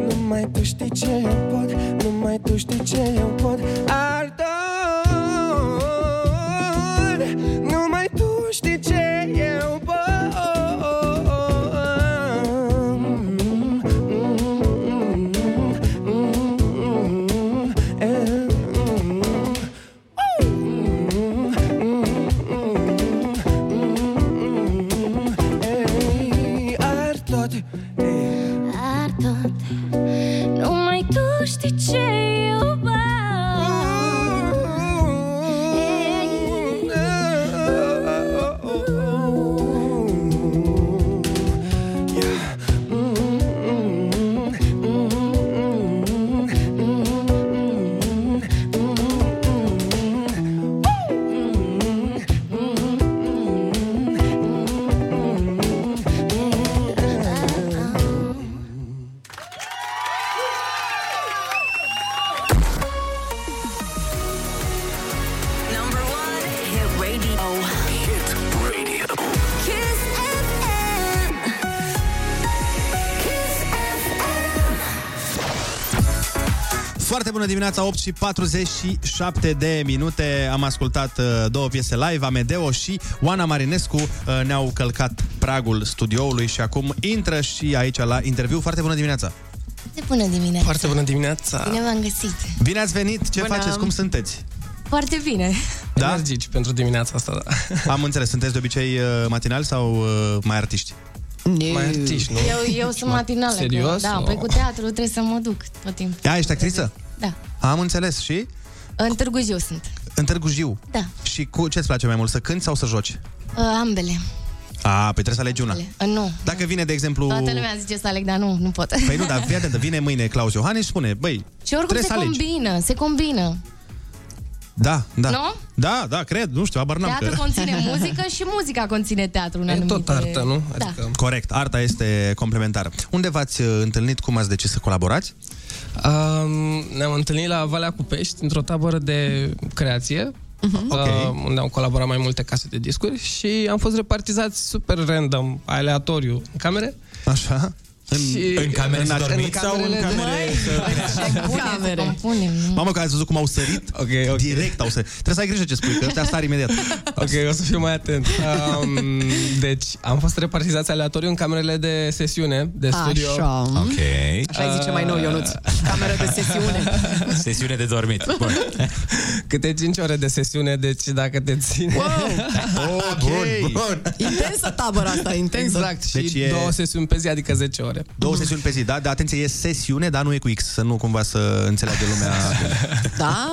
Numai tu știi ce eu pot, numai tu știi ce eu pot. Ar tot, numai tu știi ce eu pot. Bună dimineața, 8:47 de minute. Am ascultat două piese live, Amedeo și Oana Marinescu ne-au călcat pragul studioului și acum intră și aici la interviu. Foarte bună dimineața! Bună dimineața! Foarte bună dimineața! Bine v-am găsit! Bine ați venit! Ce bună. Faceți? Cum sunteți? Foarte bine! Da? Energici pentru dimineața asta, da. Am înțeles. Sunteți de obicei matinali sau mai artiști? Mai artiști, nu? Eu sunt matinală. Serios? Da, păi cu teatru trebuie să mă duc tot timpul. Da, ești actriță? Da. Am înțeles. Și? În Târgu Jiu sunt. În Târgu Jiu? Da. Și cu ce-ți place mai mult? Să cânti sau să joci? Ambele. A, păi trebuie să alegi una. Nu. Dacă vine, de exemplu... Toată lumea zice să aleg, dar nu pot. Păi nu, dar fii atentă, vine mâine Claus Iohannis și spune, băi, și oricum trebuie să alegi. Se combină. Da, da. Nu? Da, da, cred, nu știu, abar n-am. Teatru conține muzică și muzica conține teatru în anumite... E tot artă, nu? Da. Adică... Corect, arta este complementară. Unde v-ați întâlnit, cum ați decis să colaborați? Ne-am întâlnit la Valea Cupești, într-o tabără de creație, unde am colaborat mai multe case de discuri și am fost repartizați super random, aleatoriu, în camere. Așa. În camere să dormiți sau în camere? Mamă, că ați văzut cum au sărit? Okay. Direct au sărit. Trebuie să ai grijă ce spui, că ăștia sar imediat. Ok, o să fiu mai atent. Deci, am fost repartizați aleatoriu în camerele de sesiune, de studio. Așa. Okay. Așa zice mai nou Ionuț. Cameră de sesiune. Sesiune de dormit. Bun. Câte 5 ore de sesiune, deci dacă te ține... Wow! Oh, bun. Intensă tabăra asta, intensă. Exact, și deci două sesiuni pe zi, adică 10 ore. Două sesiuni pe zi, da? Dar atenție, e sesiune, dar nu e cu X, să nu cumva să înțeleagă lumea. Da,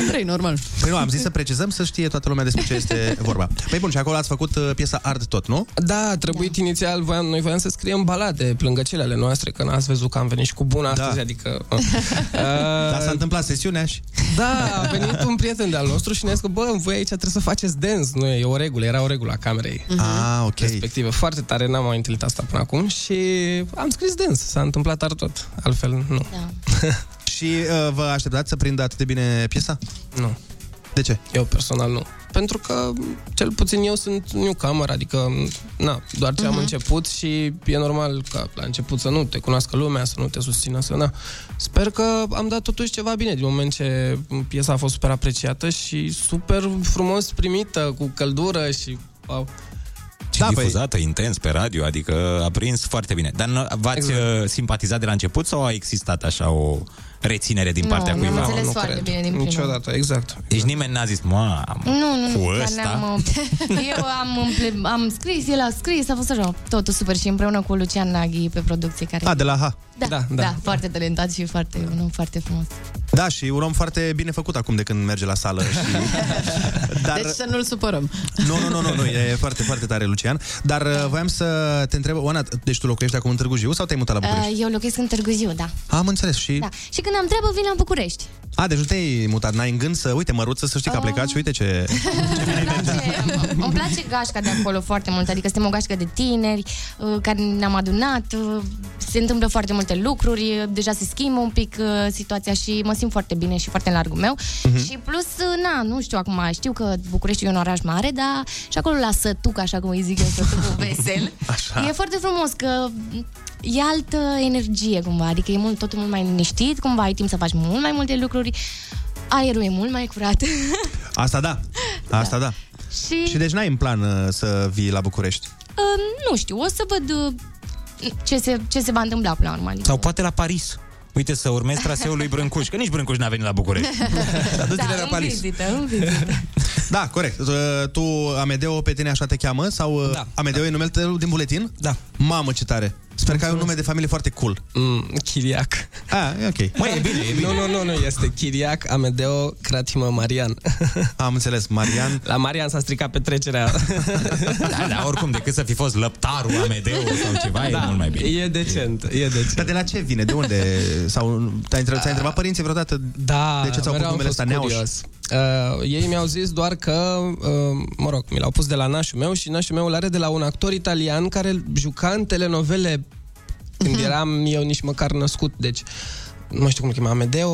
Andrei, normal. Păi nu, am zis să precizăm, să știe toată lumea despre ce este vorba. Păi bun, și acolo ați făcut piesa Ard tot, nu? Da, a trebuit inițial, noi voiam să scriem balade, plângăcele ale noastre, că n-ați văzut că am venit și cu bună astăzi, adică... Dar s-a întâmplat sesiunea și... Da, a venit un prieten de-al nostru și ne-a zis că, bă, voi aici trebuie să faceți dance, nu e o regulă, era o regulă a camerei. Ah, ok. Respectivă, foarte tare, n-am mai întâlnit asta până acum și... Am scris dance, s-a întâmplat ar tot. Altfel, nu. Da. Și vă așteptați să prindă atât de bine piesa? Nu. De ce? Eu personal nu. Pentru că, cel puțin eu sunt newcomer, adică, na, doar ce am început și e normal ca la început să nu te cunoască lumea, să nu te susțină, să na. Sper că am dat totuși ceva bine, din moment ce piesa a fost super apreciată și super frumos primită, cu căldură și... Wow. și difuzată intens pe radio, adică a prins foarte bine. Dar v-ați simpatizat de la început sau a existat așa o reținere din partea cuiva? Nu, am înțeles foarte bine din prima. Niciodată, exact. Deci nimeni n-a zis, cu ăsta? Eu am scris, el a scris, a fost așa, totul super și împreună cu Lucian Naghi pe producție. Care de la H. Da, foarte talentat și un om foarte frumos. Da, și un om foarte bine făcut acum de când merge la sală. Dar... deci să nu-l supărăm. Nu, e foarte, foarte tare Lucian. Dar voiam să te întreb, Oana, deci tu locuiești acum în Târgu Jiu sau te-ai mutat la București? Eu locuiesc în Târgu Jiu, da. Am înțeles și... da. Și când am treabă, vin la București. Deci nu te-ai mutat, n-ai în gând să... Uite, Măruță, să știi că a plecat și uite ce... Îmi place gașca de acolo foarte mult, adică suntem o gașcă de tineri, care ne-am adunat, se întâmplă foarte multe lucruri, deja se schimbă un pic situația și mă simt foarte bine și foarte în largul meu. Și plus, nu știu acum, știu că București e un oraș mare, dar și acolo la Sătuc, așa cum îi zic eu, Sătucul Vesel, așa. E foarte frumos că... e altă energie, cumva, adică e mult, totul mult mai liniștit, cumva, ai timp să faci mult mai multe lucruri, aerul e mult mai curat. Asta da. Și deci n-ai în plan să vii la București? Nu știu, o să văd ce se va întâmpla până la urmă. Adică... sau poate la Paris. Uite, să urmez traseul lui Brâncuș, că nici Brâncuș n-a venit la București. Dar du-te la Paris. În vizită. Da, corect. Tu, Amedeo, pe tine așa te cheamă? Sau da, Amedeo e numele tău din buletin? Da. Mamă, ce tare! Sper că ai un nume de familie foarte cool. Chiriac. E ok. Măi, e bine. Nu, este Chiriac, Amedeo, cratimă Marian. Am înțeles, Marian. La Marian s-a stricat petrecerea. Da, oricum, decât să fi fost lăptarul Amedeo sau ceva, e mult mai bine. E decent. Dar de la ce vine? De unde? Sau ți-ai întrebat părinții vreodată de ce ți-au pus numele ăsta neauș? Ei mi-au zis doar că, mi l-au pus de la nașul meu și nașul meu îl are de la un actor italian care juca în telenovele când eram eu nici măcar născut, deci nu știu cum îl chema, Amedeo.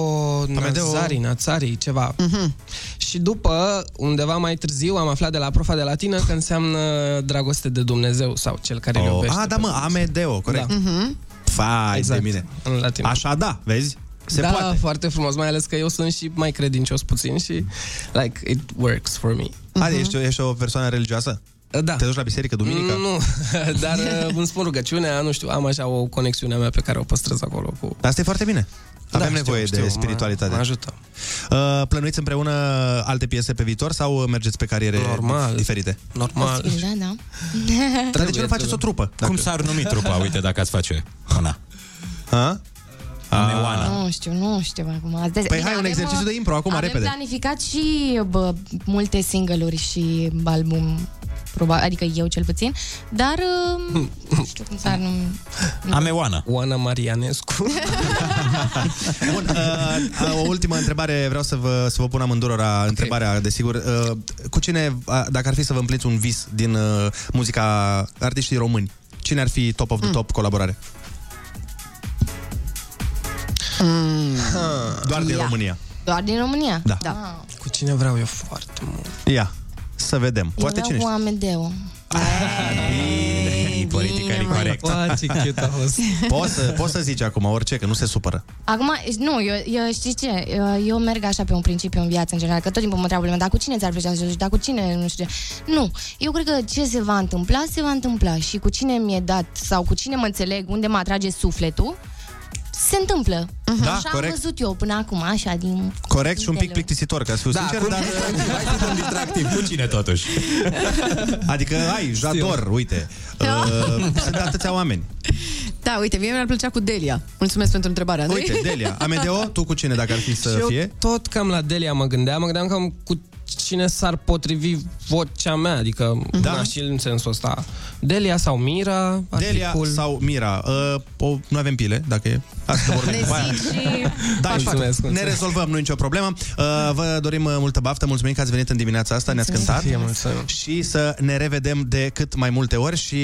Nazarii, ceva. Și după, undeva mai târziu, am aflat de la profa de latină că înseamnă dragoste de Dumnezeu sau cel care îl iubește. Amedeo, corect. Da. Fai exact, de mine. În latină. Așa da, vezi? Se poate. Foarte frumos, mai ales că eu sunt și mai credincios puțin și like, it works for me. Ești o persoană religioasă? Da. Te duci la biserică duminică? Nu, dar îmi spun rugăciunea, nu știu, am așa o conexiune a mea pe care o păstrez acolo cu... Asta e foarte bine. Avem nevoie de spiritualitate. Mă ajută. Plănuiți împreună alte piese pe viitor sau mergeți pe cariere diferite? Normal. Da. Dar de ce nu faceți o trupă? Cum s-ar numi trupa? Uite, dacă ați face Ana. Nu știu acum. Păi hai un exercițiu de impro acum, repede. Avem planificat și multe single-uri și album, probabil, adică eu cel puțin, dar nu știu cum s-ar numi. Oana Marinescu. Bun, o ultimă întrebare, vreau să vă pun amândurora întrebarea, desigur. Cu cine, dacă ar fi să vă împliți un vis din muzica artiștii români, cine ar fi top of the top colaborare? Doar din România. Doar din România? Da. Cu cine vreau eu foarte mult? Ia, să vedem. Poate cine știe? Eu vreau cu Amedeo. Bine, politica e corectă. Poți să zici acum orice, că nu se supără. Acum, nu, eu știi ce? Eu merg așa pe un principiu în viață, în general, că tot timpul mă întreabă lumea, dar cu cine ți-ar plăcea să joci, dar cu cine, nu știu ce. Nu, eu cred că ce se va întâmpla, se va întâmpla. Și cu cine mi-e dat, sau cu cine mă înțeleg, unde mă atrage sufletul, se întâmplă. Da, așa corect. Am văzut eu până acum, așa, din... Corect și un pic plictisitor, ca să fiu sincer, dar... Hai un distractiv. Cu cine, totuși? Adică, Jador, uite. Sunt atâția oameni. Da, uite, mie mi-ar plăcea cu Delia. Mulțumesc pentru întrebarea, Andrei. Uite, Delia. Amedeo, tu cu cine, dacă ar fi să fie? Eu tot cam la Delia mă gândeam cam cu cine s-ar potrivi vocea mea, adică și în sensul ăsta. Delia sau Mira? Delia sau Mira. Nu avem pile, dacă e. Asta vorbim după aia. Ne rezolvăm, nu e nicio problemă. Vă dorim multă baftă, mulțumim că ați venit în dimineața asta, ne-ați cântat. Și să ne revedem de cât mai multe ori și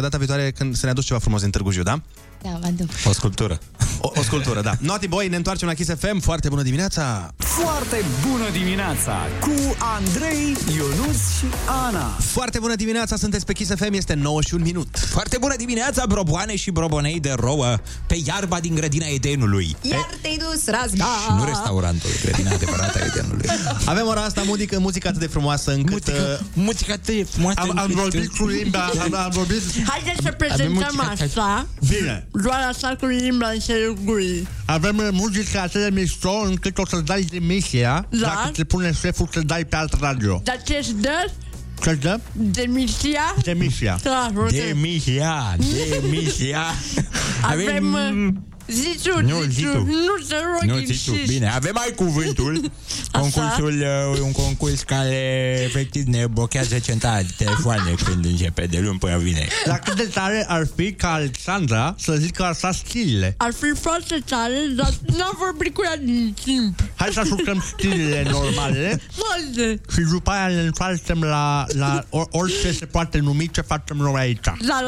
data viitoare când să ne aduci ceva frumos din Târgu Jiu, da? Da, vă aduc. O sculptură. O sculptură, da. Naughty Boy, ne întoarcem la Kiss FM. Foarte bună dimineața! Foarte bună dimineața cu Andrei, Ionuț și Ana. Foarte bună dimineața, sunteți pe Kiss FM, este 9:01. Foarte bună dimineața, broboane și brobonei de rouă pe iarba din grădina Edenului. Iar te-ai dus, razga. Și nu restaurantul, grădina adevărată a Edenului. Avem ora asta muzică atât de frumoasă încât... Muzică atât de frumoasă încât... Am vorbit cu limba, am vorbit... Haideți să prezentăm asta. Bine. Doar asta cu limba în serugului. Avem muzică atât de mișto încât o să-ți dai demisia, da? Dacă te pune șeful să dai pe alt radio. Dar ce-ți dă? Ce-ți dă? Demisia? Demisia. Demisia. Avem... Zitu, bine, avem mai cuvântul. Concursul, un concurs care efectiv ne blochează centrala de telefoane când începe de luni până vineri. La cât de tare ar fi ca Alexandra să zică asta stilele? Ar fi foarte tare, dar n-am vorbit cu ea din timp. Hai să ascultăm stilele normale. Și după aia ne întoarcem la orice se poate numi ce facem noi aici. La.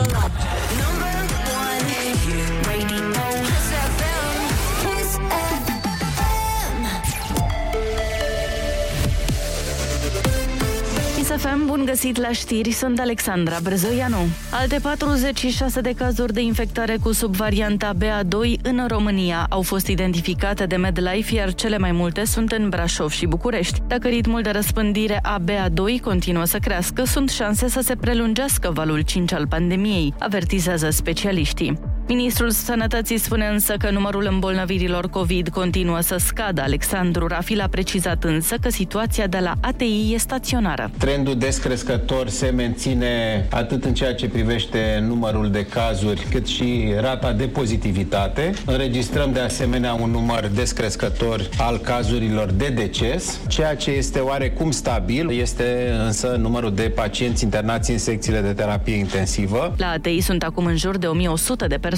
FM, bun găsit la știri, sunt Alexandra Brezoianu. Alte 46 de cazuri de infectare cu subvarianta BA2 în România au fost identificate de MedLife, iar cele mai multe sunt în Brașov și București. Dacă ritmul de răspândire a BA2 continuă să crească, sunt șanse să se prelungească valul 5 al pandemiei, avertizează specialiștii. Ministrul Sănătății spune însă că numărul îmbolnăvirilor COVID continuă să scadă. Alexandru Rafil a precizat însă că situația de la ATI e staționară. Trendul descrescător se menține atât în ceea ce privește numărul de cazuri, cât și rata de pozitivitate. Înregistrăm de asemenea un număr descrescător al cazurilor de deces. Ceea ce este oarecum stabil este însă numărul de pacienți internați în secțiile de terapie intensivă. La ATI sunt acum în jur de 1100 de persoane.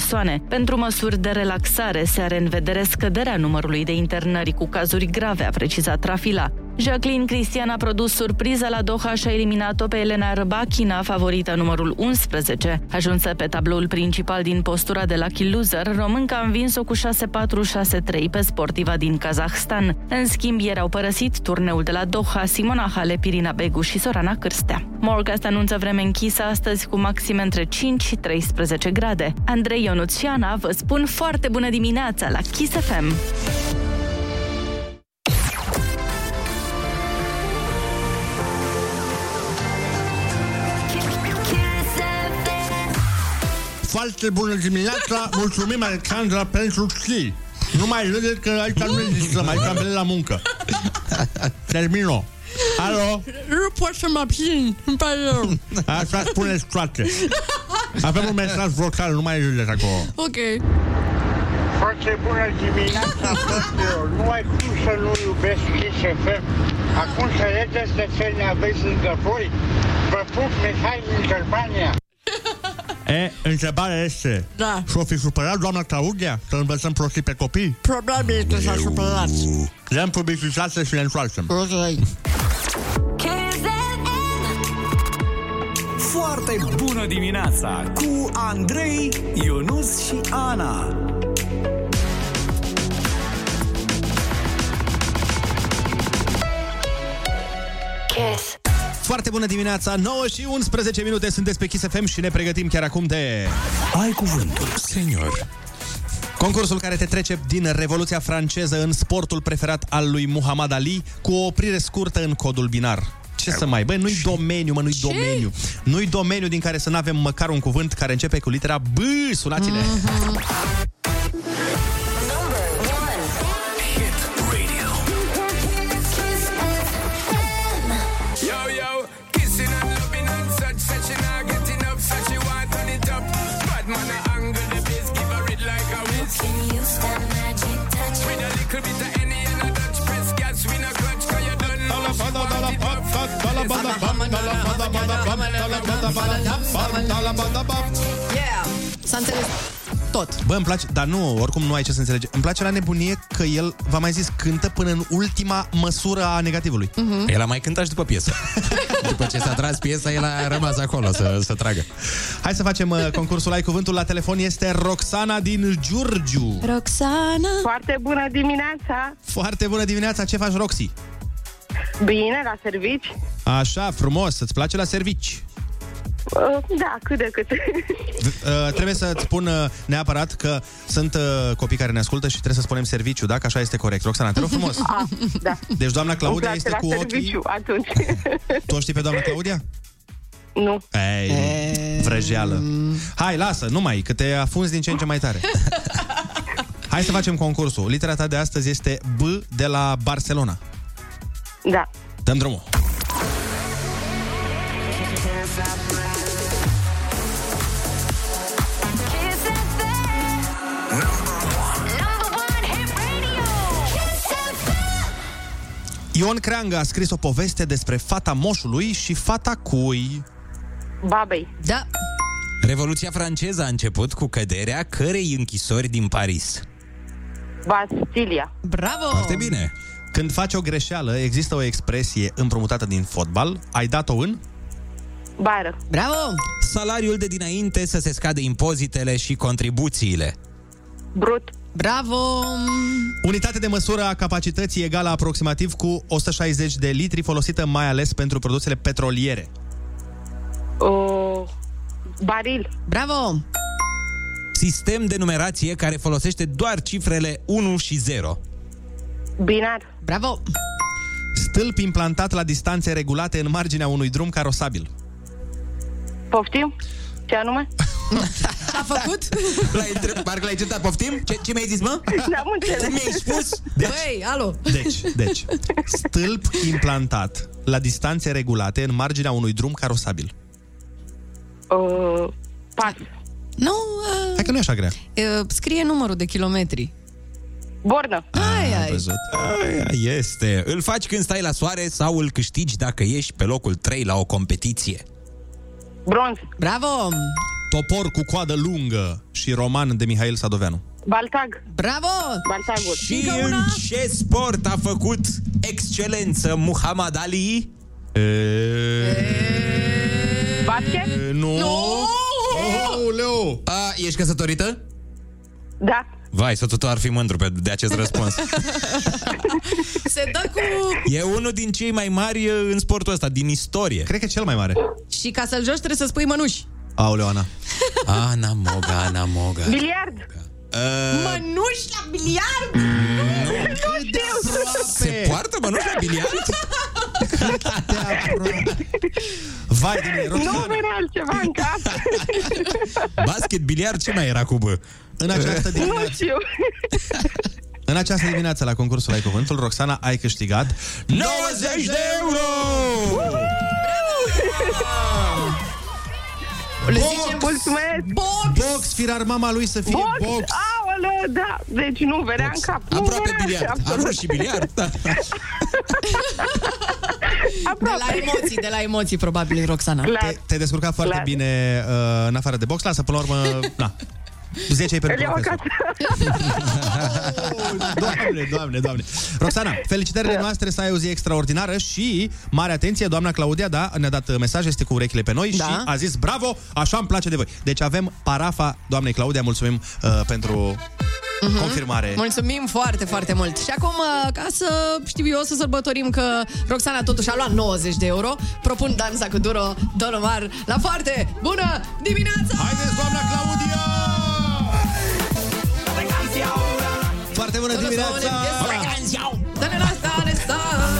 Pentru măsuri de relaxare se are în vedere scăderea numărului de internări cu cazuri grave, a precizat Rafila. Jacqueline Cristian a produs surpriza la Doha și a eliminat-o pe Elena Rybakina, favorită numărul 11. Ajunsă pe tabloul principal din postura de lucky loser, românca a învins-o cu 6-4-6-3 pe sportiva din Kazahstan. În schimb, ieri au părăsit turneul de la Doha Simona Halep, Irina Begu și Sorana Cârstea. Morgast anunță vreme închisă astăzi cu maxime între 5 și 13 grade. Andrei, Ionuț și Ana vă spun foarte bună dimineața la Kiss FM! Foarte bună dimineața, mulțumim Alexandra pentru stil. Nu mai râdeți că aici nu există, mai trebuie la muncă. Termino. Alo? Nu pot să mă abțin, îmi pare rău. Așa spuneți toate. Avem un mesaj vocal, nu mai râdeți acolo. Ok. Foarte bună dimineața, fratelor. Nu ai cum să nu iubesc Kiss FM. Acum să redeți de fel ne aveți lângă voi. Vă pup, Mihail din Germania. Întrebarea este, da. S-o fi supărat doamna Claudia să învățăm prostii pe copii? Probabil că s-a supărat. Le-am publicitat și ne întoarcem. Foarte bună dimineața cu Andrei, Ionuț și Ana. Kiss. Foarte bună dimineața, 9:11, sunteți pe Kiss FM și ne pregătim chiar acum de... Ai cuvântul, senior. Concursul care te trece din Revoluția franceză în sportul preferat al lui Muhammad Ali, cu o oprire scurtă în codul binar. Ce să mai... Băi, nu-i domeniu, mă, nu-i domeniu. Nu-i domeniu din care să n-avem măcar un cuvânt care începe cu litera B. Sunați-ne! S-a înțeles. tot. Bă, îmi place, dar nu, oricum nu ai ce să înțelegi. Îmi place la nebunie că el, v-am mai zis, cântă până în ultima măsură a negativului. Uh-huh. El a mai cântat și după piesă. După ce s-a tras piesa, el a rămas acolo să tragă. Hai să facem concursul Ai Cuvântul. La telefon este Roxana din Giurgiu. Roxana! Foarte bună dimineața! Foarte bună dimineața! Ce faci, Roxy? Bine, la servici. Așa, frumos. Îți place la servici? Da, cât de cât. Trebuie să-ți spun neapărat că sunt copii care ne ascultă și trebuie să spunem serviciu, dacă așa este corect. Roxana, te rog frumos. A, da. Deci doamna Claudia este cu serviciu, ochii... atunci. Tu o știi pe doamna Claudia? Nu. Ei, vrăjeală. Hai, lasă, numai, că te afunzi din ce în ce mai tare. Hai să facem concursul. Litera ta de astăzi este B de la Barcelona. Da. Dăm drumul. Ion Creangă a scris o poveste despre fata moșului și fata cui? Babei. Da. Revoluția franceză a început cu căderea cărei închisori din Paris? Bastilia. Bravo! Foarte bine! Când faci o greșeală, există o expresie împrumutată din fotbal. Ai dat-o în? Bară. Bravo! Salariul de dinainte să se scadă impozitele și contribuțiile. Brut. Bravo! Unitate de măsură a capacității egală aproximativ cu 160 de litri, folosită mai ales pentru produsele petroliere. Baril. Bravo! Sistem de numerație care folosește doar cifrele 1 și 0. Binar. Bravo! Stâlp implantat la distanțe regulate în marginea unui drum carosabil. Poftim? Ce anume? A făcut? L-ai întrebat, parcă l-ai certat, poftim? Ce mi-ai zis, mă? N-am înțeles. Ce mi-ai spus? Băi, alo! Deci, stâlp implantat la distanțe regulate în marginea unui drum carosabil. Pas. Nu... Hai că nu e așa grea. Scrie numărul de kilometri. Bornă. Aia este. Îl faci când stai la soare sau îl câștigi dacă ești pe locul 3 la o competiție? Bronz. Bravo! Topor cu coadă lungă și roman de Mihail Sadoveanu. Baltag. Bravo! Baltagul. Și în ce sport a făcut excelență Muhammad Ali? Basket? Nu. Leu. Ești căsătorită? Da. Vai, soțul tău ar fi mândru de acest răspuns. Se dă cu... E unul din cei mai mari în sportul ăsta, din istorie. Cred că cel mai mare. Și ca să-l joci trebuie să spui mănuși. Aoleu, Ana. Ana Moga. Biliard. Mănuși la biliard? Nu. Se poartă mănuși la biliard? Vai de mine, Roxana. Nu vine altceva în cap. Basket, biliard, ce mai era cu bă? În această dimineață la concursul Ai Cuvântul, Roxana, ai câștigat 90 de euro! Mulțumesc! Box, firar mama lui să fie box! Aoleu, da! Deci nu venea în cap. Aproape biliard. Aproape și biliard. De la emoții, probabil, Roxana. Te-ai descurcat foarte bine în afară de box. Lasă, până la urmă, na. 10 pentru profesor. Doamne. Roxana, felicitările noastre, să ai o zi extraordinară și mare atenție, doamna Claudia, da, ne-a dat mesaj, este cu urechile pe noi și a zis bravo, așa îmi place de voi. Deci avem parafa doamnei Claudia, mulțumim pentru confirmare. Mulțumim foarte, foarte mult. Și acum, ca să știu eu, să sărbătorim că Roxana totuși a luat 90 de euro, propun dansa cu Duro Dolomar la foarte bună dimineața! Haideți, doamna Claudia! Foarte bună dimineața!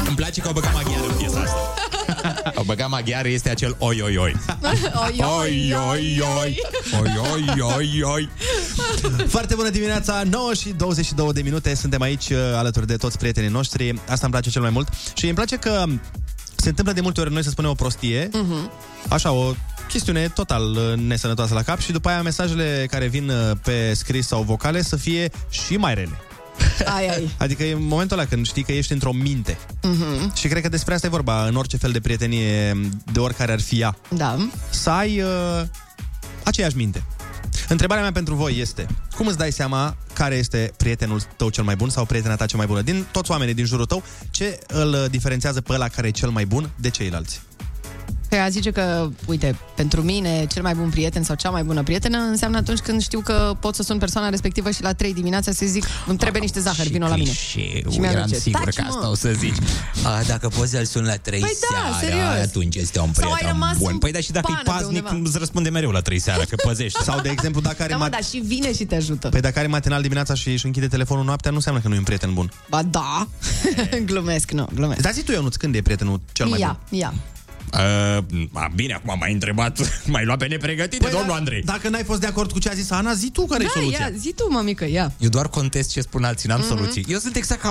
Îmi place că au băgat maghiară în piesa asta. Au băgat maghiară, este acel oi-oi-oi. Oi-oi-oi. Oi-oi-oi. Foarte bună dimineața, 9:22 de minute. Suntem aici alături de toți prietenii noștri. Asta îmi place cel mai mult. Și îmi place că se întâmplă de multe ori noi să spunem o prostie, așa, o chestiune total nesănătoasă la cap și după aia mesajele care vin pe scris sau vocale să fie și mai rele. Adică e momentul ăla când știi că ești într-o minte. Și cred că despre asta e vorba în orice fel de prietenie, de oricare ar fi ea. Da. Să ai aceeași minte. Întrebarea mea pentru voi este: cum îți dai seama care este prietenul tău cel mai bun sau prietena ta cea mai bună? Din toți oamenii din jurul tău, ce îl diferențează pe ăla care e cel mai bun de ceilalți? Că a zice că, uite, pentru mine cel mai bun prieten sau cea mai bună prietenă înseamnă atunci când știu că pot să sun persoana respectivă și la 3 dimineața să-i zic: îmi trebuie niște zahăr, vino la mine. Și mi-am sigur că asta o să zici. Dacă poți să-l sun la 3 seara, atunci este un prieten bun. Păi da, și dacă e paznic, îți răspunde mereu la 3 seara, că păzești. Sau, de exemplu, dacă are și vine și te ajută. Păi dacă are matinal dimineața și își închide telefonul noaptea, nu înseamnă că nu e un prieten bun. Ba da, glumesc, nu, glumesc. Dar zi tu, Ionuț, când e prietenul cel mai bun? Bine, acum m-ai întrebat, m-ai luat pe nepregătite, păi, domnul Andrei. Dacă n-ai fost de acord cu ce a zis Ana, zi tu care e soluția. Zi tu, mămică, ia. Eu doar contest ce spun alții, n-am soluții. Eu sunt exact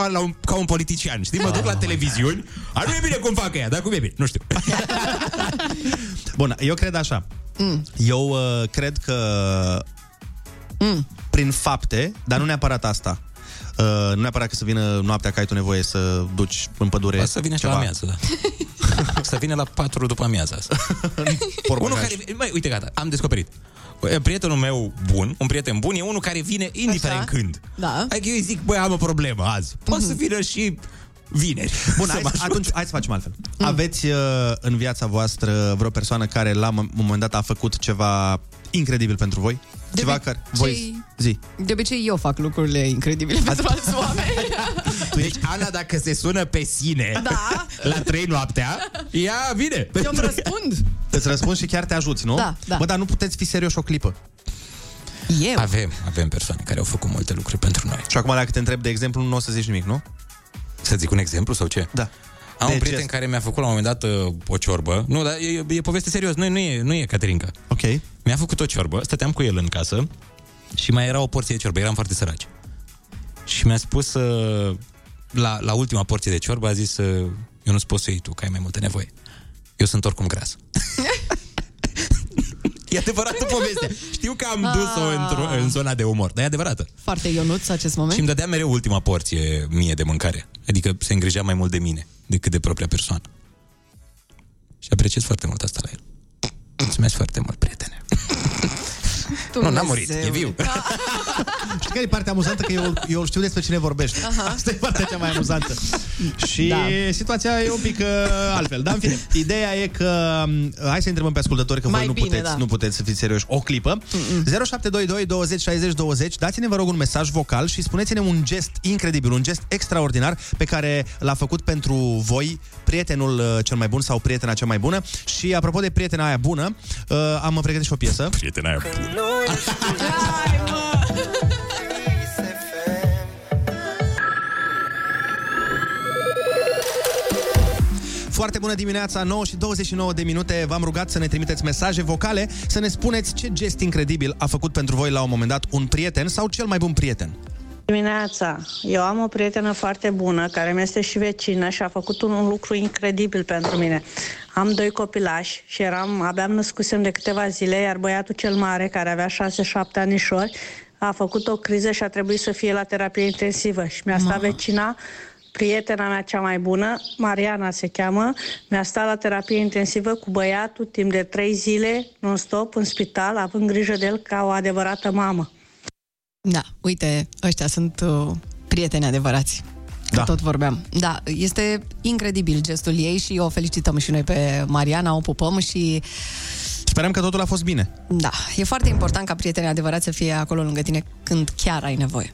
ca un politician, știi? Mă duc la televiziuni, nu e bine cum fac ea, dar cum e bine, nu știu. Bun, eu cred așa. Eu cred că prin fapte, dar nu neapărat asta. Nu neapărat că să vină noaptea că ai tu nevoie să duci în pădure. Să vină și la amiază, da. Să vină la 4 după amiază. Unul care, uite, gata, am descoperit. Prietenul meu bun, un prieten bun, e unul care vine indiferent când. Da. Adică eu îi zic: băi, am o problemă azi. Poate să vină și vineri. Bun, hai să facem altfel. Aveți în viața voastră vreo persoană care la un moment dat a făcut ceva incredibil pentru voi? De obicei eu fac lucrurile incredibile pentru alți oameni. Deci Ana, dacă se sună pe sine la 3 noaptea, ea vine. Eu îmi răspund. Îți răspund și chiar te ajuți, nu? Da. Bă, dar nu puteți fi serioși o clipă. Eu? Avem persoane care au făcut multe lucruri pentru noi. Și acum dacă te întreb, de exemplu, nu o să zici nimic, nu? Să zic un exemplu sau ce? Da. Am un prieten care mi-a făcut la un moment dat o ciorbă. Nu, dar e poveste serios, nu e Caterinca. Ok. Mi-a făcut o ciorbă, stăteam cu el în casă și mai era o porție de ciorbă, eram foarte săraci. Și mi-a spus la ultima porție de ciorbă, a zis: eu nu-ți pot să iei tu, că ai mai multă nevoie. Eu sunt oricum gras. E adevărată povestea. Știu că am dus-o în zona de umor, dar e adevărată. Foarte Ionuț acest moment. Și îmi dădea mereu ultima porție mie de mâncare. Adică se îngrijea mai mult de mine decât de propria persoană. Și apreciez foarte mult asta la el. Mulțumesc foarte mult, prietene. Nu, n-a murit, e viu. Știi care e partea amuzantă? Că eu știu despre cine vorbești. Asta e partea cea mai amuzantă. Și situația e un pic altfel. Dar în fine, ideea e că hai să întrebăm pe ascultători, că voi nu puteți să fiți serioși o clipă. 0722 20 60 20. Dați-ne, vă rog, un mesaj vocal și spuneți-ne un gest incredibil, un gest extraordinar pe care l-a făcut pentru voi prietenul cel mai bun sau prietena cea mai bună. Și apropo de prietena aia bună, am pregătit și o piesă. Prietena aia bună. Hai, mă! Foarte bună dimineața, 9:29. V-am rugat să ne trimiteți mesaje vocale, să ne spuneți ce gest incredibil a făcut pentru voi la un moment dat un prieten sau cel mai bun prieten. Dimineața, eu am o prietenă foarte bună care mi este și vecină și a făcut un lucru incredibil pentru mine. Am 2 copilași și abia născusem de câteva zile, iar băiatul cel mare, care avea 6-7 anișori, a făcut o criză și a trebuit să fie la terapie intensivă. Și mi-a stat vecina, prietena mea cea mai bună, Mariana se cheamă, mi-a stat la terapie intensivă cu băiatul timp de 3 zile, non-stop, în spital, având grijă de el ca o adevărată mamă. Da, uite, ăștia sunt prieteni adevărați. Da. Tot vorbeam. Da, este incredibil gestul ei și o felicităm și noi pe Mariana, o pupăm și sperăm că totul a fost bine. Da, e foarte important ca prietenii adevărați să fie acolo lângă tine când chiar ai nevoie.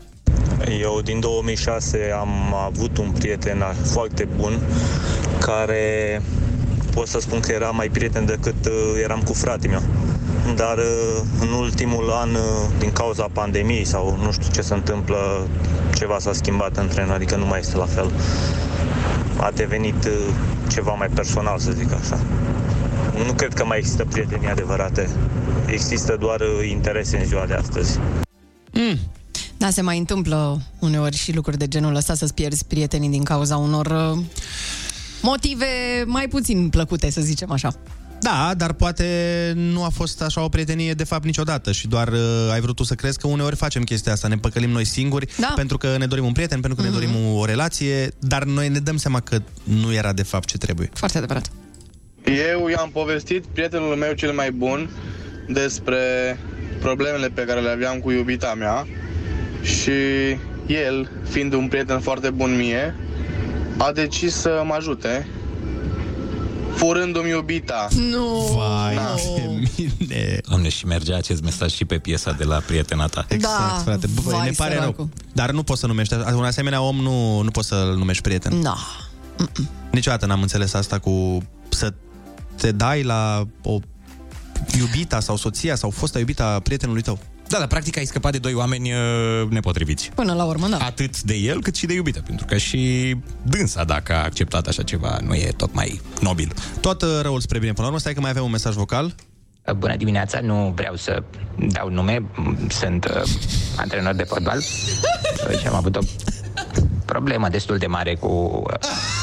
Eu din 2006 am avut un prieten foarte bun care pot să spun că era mai prieten decât eram cu fratele meu. Dar în ultimul an, din cauza pandemiei sau nu știu ce se întâmplă, ceva s-a schimbat între noi, adică nu mai este la fel. A devenit ceva mai personal, să zic așa. Nu cred că mai există prietenii adevărate. Există doar interese în ziua de astăzi. Da, se mai întâmplă uneori și lucruri de genul ăsta, să-ți pierzi prietenii din cauza unor motive mai puțin plăcute, să zicem așa. Da, dar poate nu a fost așa o prietenie de fapt niciodată și doar ai vrut tu să crezi că uneori facem chestia asta, ne păcălim noi singuri pentru că ne dorim un prieten, pentru că ne dorim o relație, dar noi ne dăm seama că nu era de fapt ce trebuie. Foarte adevărat. Eu i-am povestit prietenul meu cel mai bun despre problemele pe care le aveam cu iubita mea și el, fiind un prieten foarte bun mie, a decis să mă ajute furându-mi iubita. Nu! Vai, mine! Doamne, și mergea acest mesaj și pe piesa de la prietena ta. Exact, da, frate. Bă, vai, ne pare rău. Dar nu poți să numești. Un asemenea om nu poți să-l numești prieten. Da. Niciodată n-am înțeles asta cu să te dai la o iubita sau soția sau fosta iubita prietenului tău. Da, dar practic ai scăpat de doi oameni nepotriviți. Până la urmă, da. Atât de el, cât și de iubită. Pentru că și dânsa, dacă a acceptat așa ceva, nu e tocmai nobil. Tot răul spre bine. Până la urmă, stai că mai avem un mesaj vocal. Bună dimineața, nu vreau să dau nume. Sunt antrenor de fotbal și am avut o problemă destul de mare cu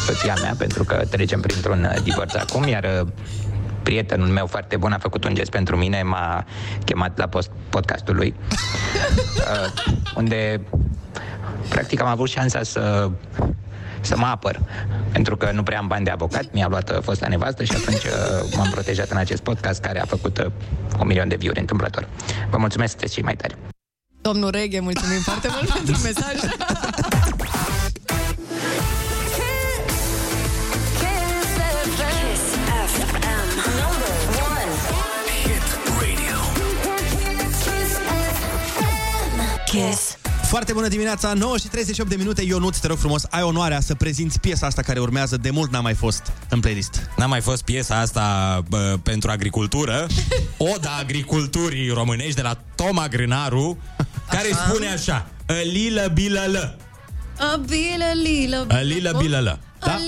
soția mea, pentru că trecem printr-un divorț acum, iar... prietenul meu foarte bun a făcut un gest pentru mine, m-a chemat la podcastul lui, unde practic am avut șansa să mă apăr, pentru că nu prea am bani de avocat, mi-a luat fosta nevastă și atunci m-am protejat în acest podcast care a făcut 1 milion de view-uri întâmplător. Vă mulțumesc, sunteți cei mai tari. Domnul Reghe, mulțumim foarte mult pentru mesaj. Yes. Foarte bună dimineața, 9:38 de minute. Ionuț, te rog frumos, ai onoarea să prezinți piesa asta care urmează. De mult n-a mai fost în playlist. N-a mai fost piesa asta pentru agricultură. Oda agriculturii românești de la Toma Grânaru, care spune așa: Alila bilală, Alila bilală. Da?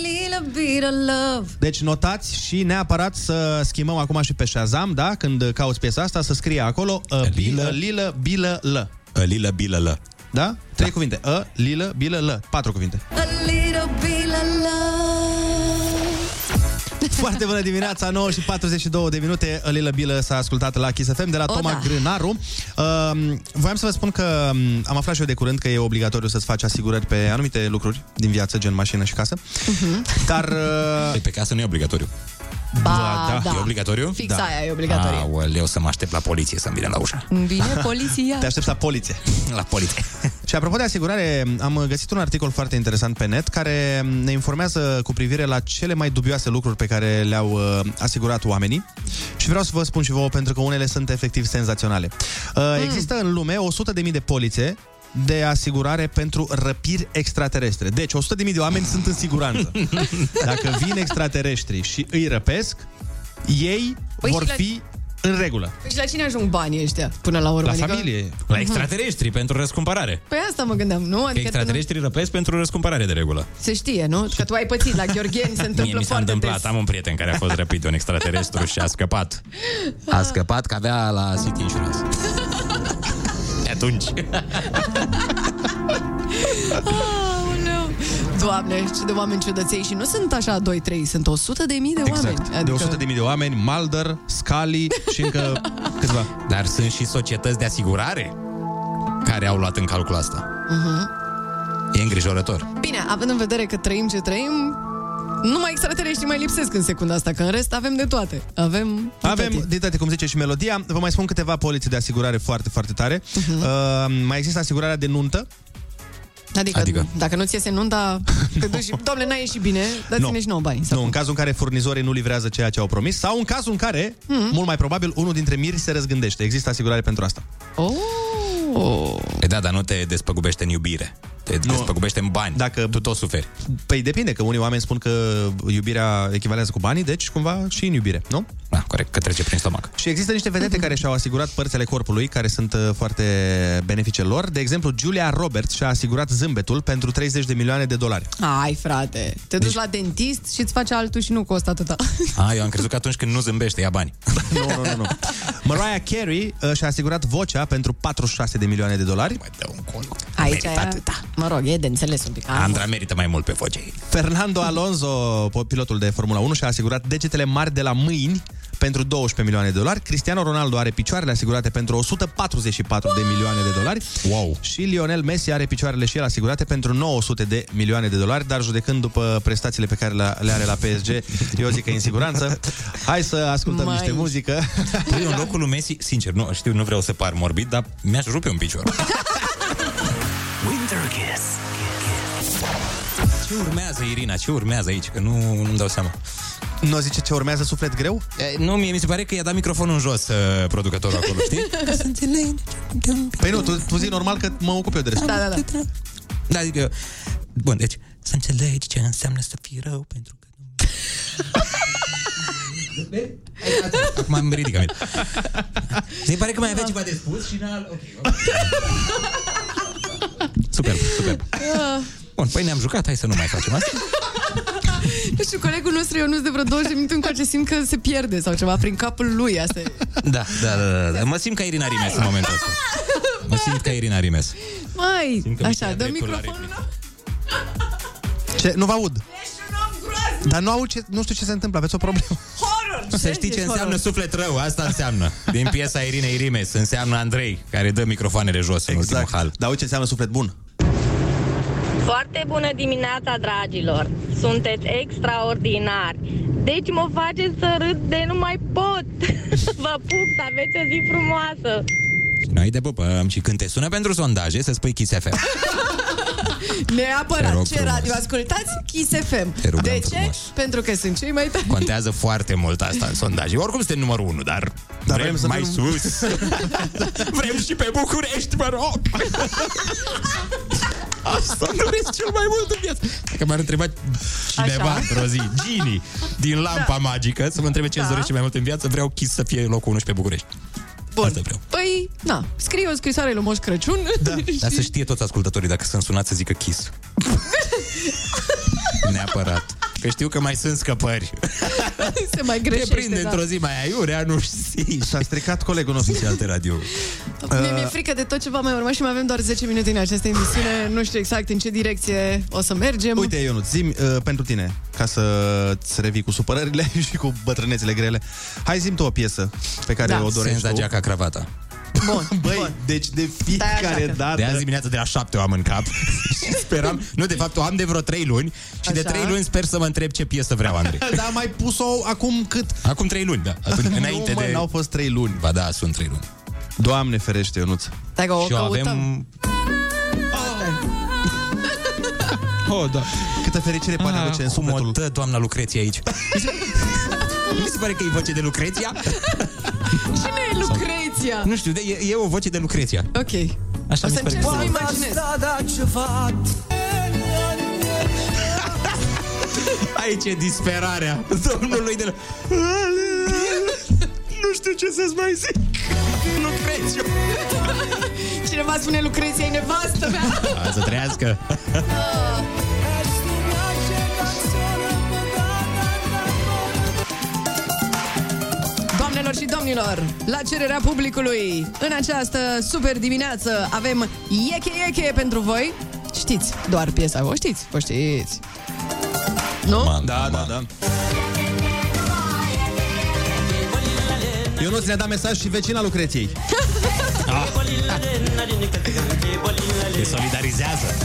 Deci notați și neapărat să schimbăm acum și pe Shazam, da? Când cauți piesa asta să scrie acolo Alila bilală. A lila bila la. Da? 3 da. Cuvinte. A lila bila la. 4 cuvinte. A lila bila la. Foarte bună dimineața, 9:42 de minute. A lila bila s-a ascultat la Kiss FM de la Toma Grânaru. Voiam să vă spun că am aflat și eu de curând că e obligatoriu să-ți faci asigurări pe anumite lucruri din viață, gen mașină și casă. Dar pe casă nu e obligatoriu. Da. E obligatoriu? Fix da. Aia e obligatoriu. Aoleu, să mă aștept la poliție să-mi vină la ușă. Bine, poliția. Te aștepți la poliție. La poliție. Și apropo de asigurare, am găsit un articol foarte interesant pe net care ne informează cu privire la cele mai dubioase lucruri pe care le-au asigurat oamenii. Și vreau să vă spun și vouă, pentru că unele sunt efectiv senzaționale. Există în lume 100.000 de polițe de asigurare pentru răpiri extraterestre. Deci 100.000 de oameni sunt în siguranță. Dacă vin extraterestri și îi răpesc, ei vor fi în regulă. Și la cine ajung banii ăștia până la urmă? La familie, la extraterestri pentru răscumpărare. Păi asta mă gândeam, nu? Adică extraterestrii răpesc pentru răscumpărare de regulă. Se știe, nu? Că tu ai pățit la Gheorgheni, se întâmplă. Mie mi s-a întâmplat, am un prieten care a fost răpit de un extraterestru și a scăpat. A scăpat că avea la City Insurance. Atunci. Oh, no. Doamne, ce de oameni ciudăței. Și nu sunt așa 2-3, sunt 100.000 de oameni. Exact, adică... de 100.000 de oameni, Mulder, Scully și încă câțiva. Dar sunt și societăți de asigurare care au luat în calcul asta. E îngrijorător. Bine, având în vedere că trăim ce trăim, numai extraterestri mai lipsesc în secunda asta, că în rest avem de toate. Avem de toate, cum zice și melodia. Vă mai spun câteva poliții de asigurare foarte, foarte tare. Mai există asigurarea de nuntă. Adică dacă nu-ți iese nunta, te duci, dom'le, n-a ieșit bine, dați-ne și nouă bani. Nu, în cazul în care furnizorii nu livrează ceea ce au promis sau în cazul în care, mult mai probabil, unul dintre miri se răzgândește. Există asigurare pentru asta. Da, dar nu te despăgubește în iubire. Te despăgubește în bani. Dacă tu tot suferi. Păi depinde, că unii oameni spun că iubirea echivalează cu banii, deci cumva și în iubire, nu? Da, corect, că trece prin stomac. Și există niște vedete care și-au asigurat părțile corpului, care sunt foarte benefice lor. De exemplu, Julia Roberts și-a asigurat zâmbetul pentru $30 de milioane. Ai, frate, te duci la dentist și îți face altul și nu costă atâta. Eu am crezut că atunci când nu zâmbește ia bani. Nu. Mariah Carey și-a asigurat vocea pentru $46 de milioane. Mai dă un col. Aici mă rog, e de înțeles un pic. Andra merită mai mult pe voce. Fernando Alonso, pilotul de Formula 1, și-a asigurat degetele mari de la mâini pentru $12 milioane. Cristiano Ronaldo are picioarele asigurate pentru $144 de milioane. Wow. Și Lionel Messi are picioarele și el asigurate pentru $900 de milioane, dar judecând după prestațiile pe care le are la PSG, eu zic că e în siguranță. Hai să ascultăm niște muzică. Păi, în locul lui Messi, sincer, nu știu, nu vreau să par morbid, dar mi-aș rupe un picior. Winter Kiss. Ce urmează, Irina? Ce urmează aici? Că nu-mi dau seama. Nu zice ce urmează suflet greu? Nu, mie mi se pare că i-a dat microfonul în jos producătorul acolo, știi? Că sunt eleni. Păi nu, tu zi normal că mă ocup eu de restul. Da. Da, zic eu. Bun, deci, să înțelegi ce înseamnă să fii rău, pentru că... Acum am ridicat mine. Se pare că mai avea ceva de spus și n-a... Ok. Superb. Bun, păi ne-am jucat, hai să nu mai facem asta. Nu știu, colegul nostru Ionuț de vreo 20 minute încoace simt că se pierde sau ceva prin capul lui. Asta. Da. Mă simt ca Irina Rimes în momentul ăsta. Așa, dă microfonul. Ce? Nu vă aud. Dar nu știu ce se întâmplă, aveți o problemă. Horror! Să știi ce înseamnă suflet rău, asta înseamnă. Din piesa Irinei Rimes, înseamnă Andrei, care dă microfoanele jos în ultimul hal. Dar uite ce înseamnă suflet bun. Foarte bună dimineața, dragilor! Sunteți extraordinari! Deci mă faceți să râd de nu mai pot! Vă pup, să aveți o zi frumoasă! Noi te pupăm și când te sună pentru sondaje, să spui Kiss FM. Neapărat, ce radio ascultați? Kiss FM. De ce? Frumos. Pentru că sunt cei mai tari. Contează foarte mult asta în sondaje. Oricum suntem numărul 1, dar vrem să mai sus. Vrem și pe București, mă rog! Asta îmi doresc cel mai mult în viață. Dacă m-ar întreba cineva într-o zi, Gini, din Lampa Magică, să mă întrebe ce îți dorești cel mai mult în viață, vreau Kiss să fie locul 11 pe București. Bun. Păi, scrie o scrisoare lui Moș Crăciun. Da. Dar să știe toți ascultătorii, dacă sunt sunați, să zică Kiss. Neapărat. Că știu că mai sunt scăpări. Se mai greșește. Te prinde într-o zi mai aiurea, nu știi. S-a stricat colegul nostru de alte radio. Mi-e frică de tot ce va mai urma și mai avem doar 10 minute în această emisiune. Nu știu exact în ce direcție o să mergem. Uite, Ionuț, zi-mi pentru tine, ca să-ți revii cu supărările și cu bătrânețele grele. Hai, zi-mi tu o piesă pe care o dorești. Senza geaca cravata. Bun. Băi, deci de fiecare dată. De azi dimineață de la 7 o am în cap. Și speram, nu, de fapt o am de vreo 3 luni. Și de 3 luni sper să mă întreb ce piesă vreau, Andrei. Dar mai pus-o acum cât? Acum 3 luni, da. N-au fost 3 luni. Ba da, sunt 3 luni. Doamne ferește, Ionuț. Și o avem... Oh, da. Câtă fericire poate aduce în sufletul. Cum o dă doamna Lucreție aici. Nu se pare că e voce de Lucreția? Cine e Lucreția? Nu știu, e o voce de Lucreția. Ok. Așa o să încerc să-mi imaginez. Aici e disperarea domnului de la... Nu știu ce să-ți mai zic. Lucreția. Cineva spune Lucreția e nevastă mea. Să trăiască. Și domnilor, la cererea publicului, în această super dimineață avem Ieche pentru voi. Știți doar piesa, o știți. Nu? Da. Ionuț ne-a dat mesaj și vecina Lucreției. Se solidarizează.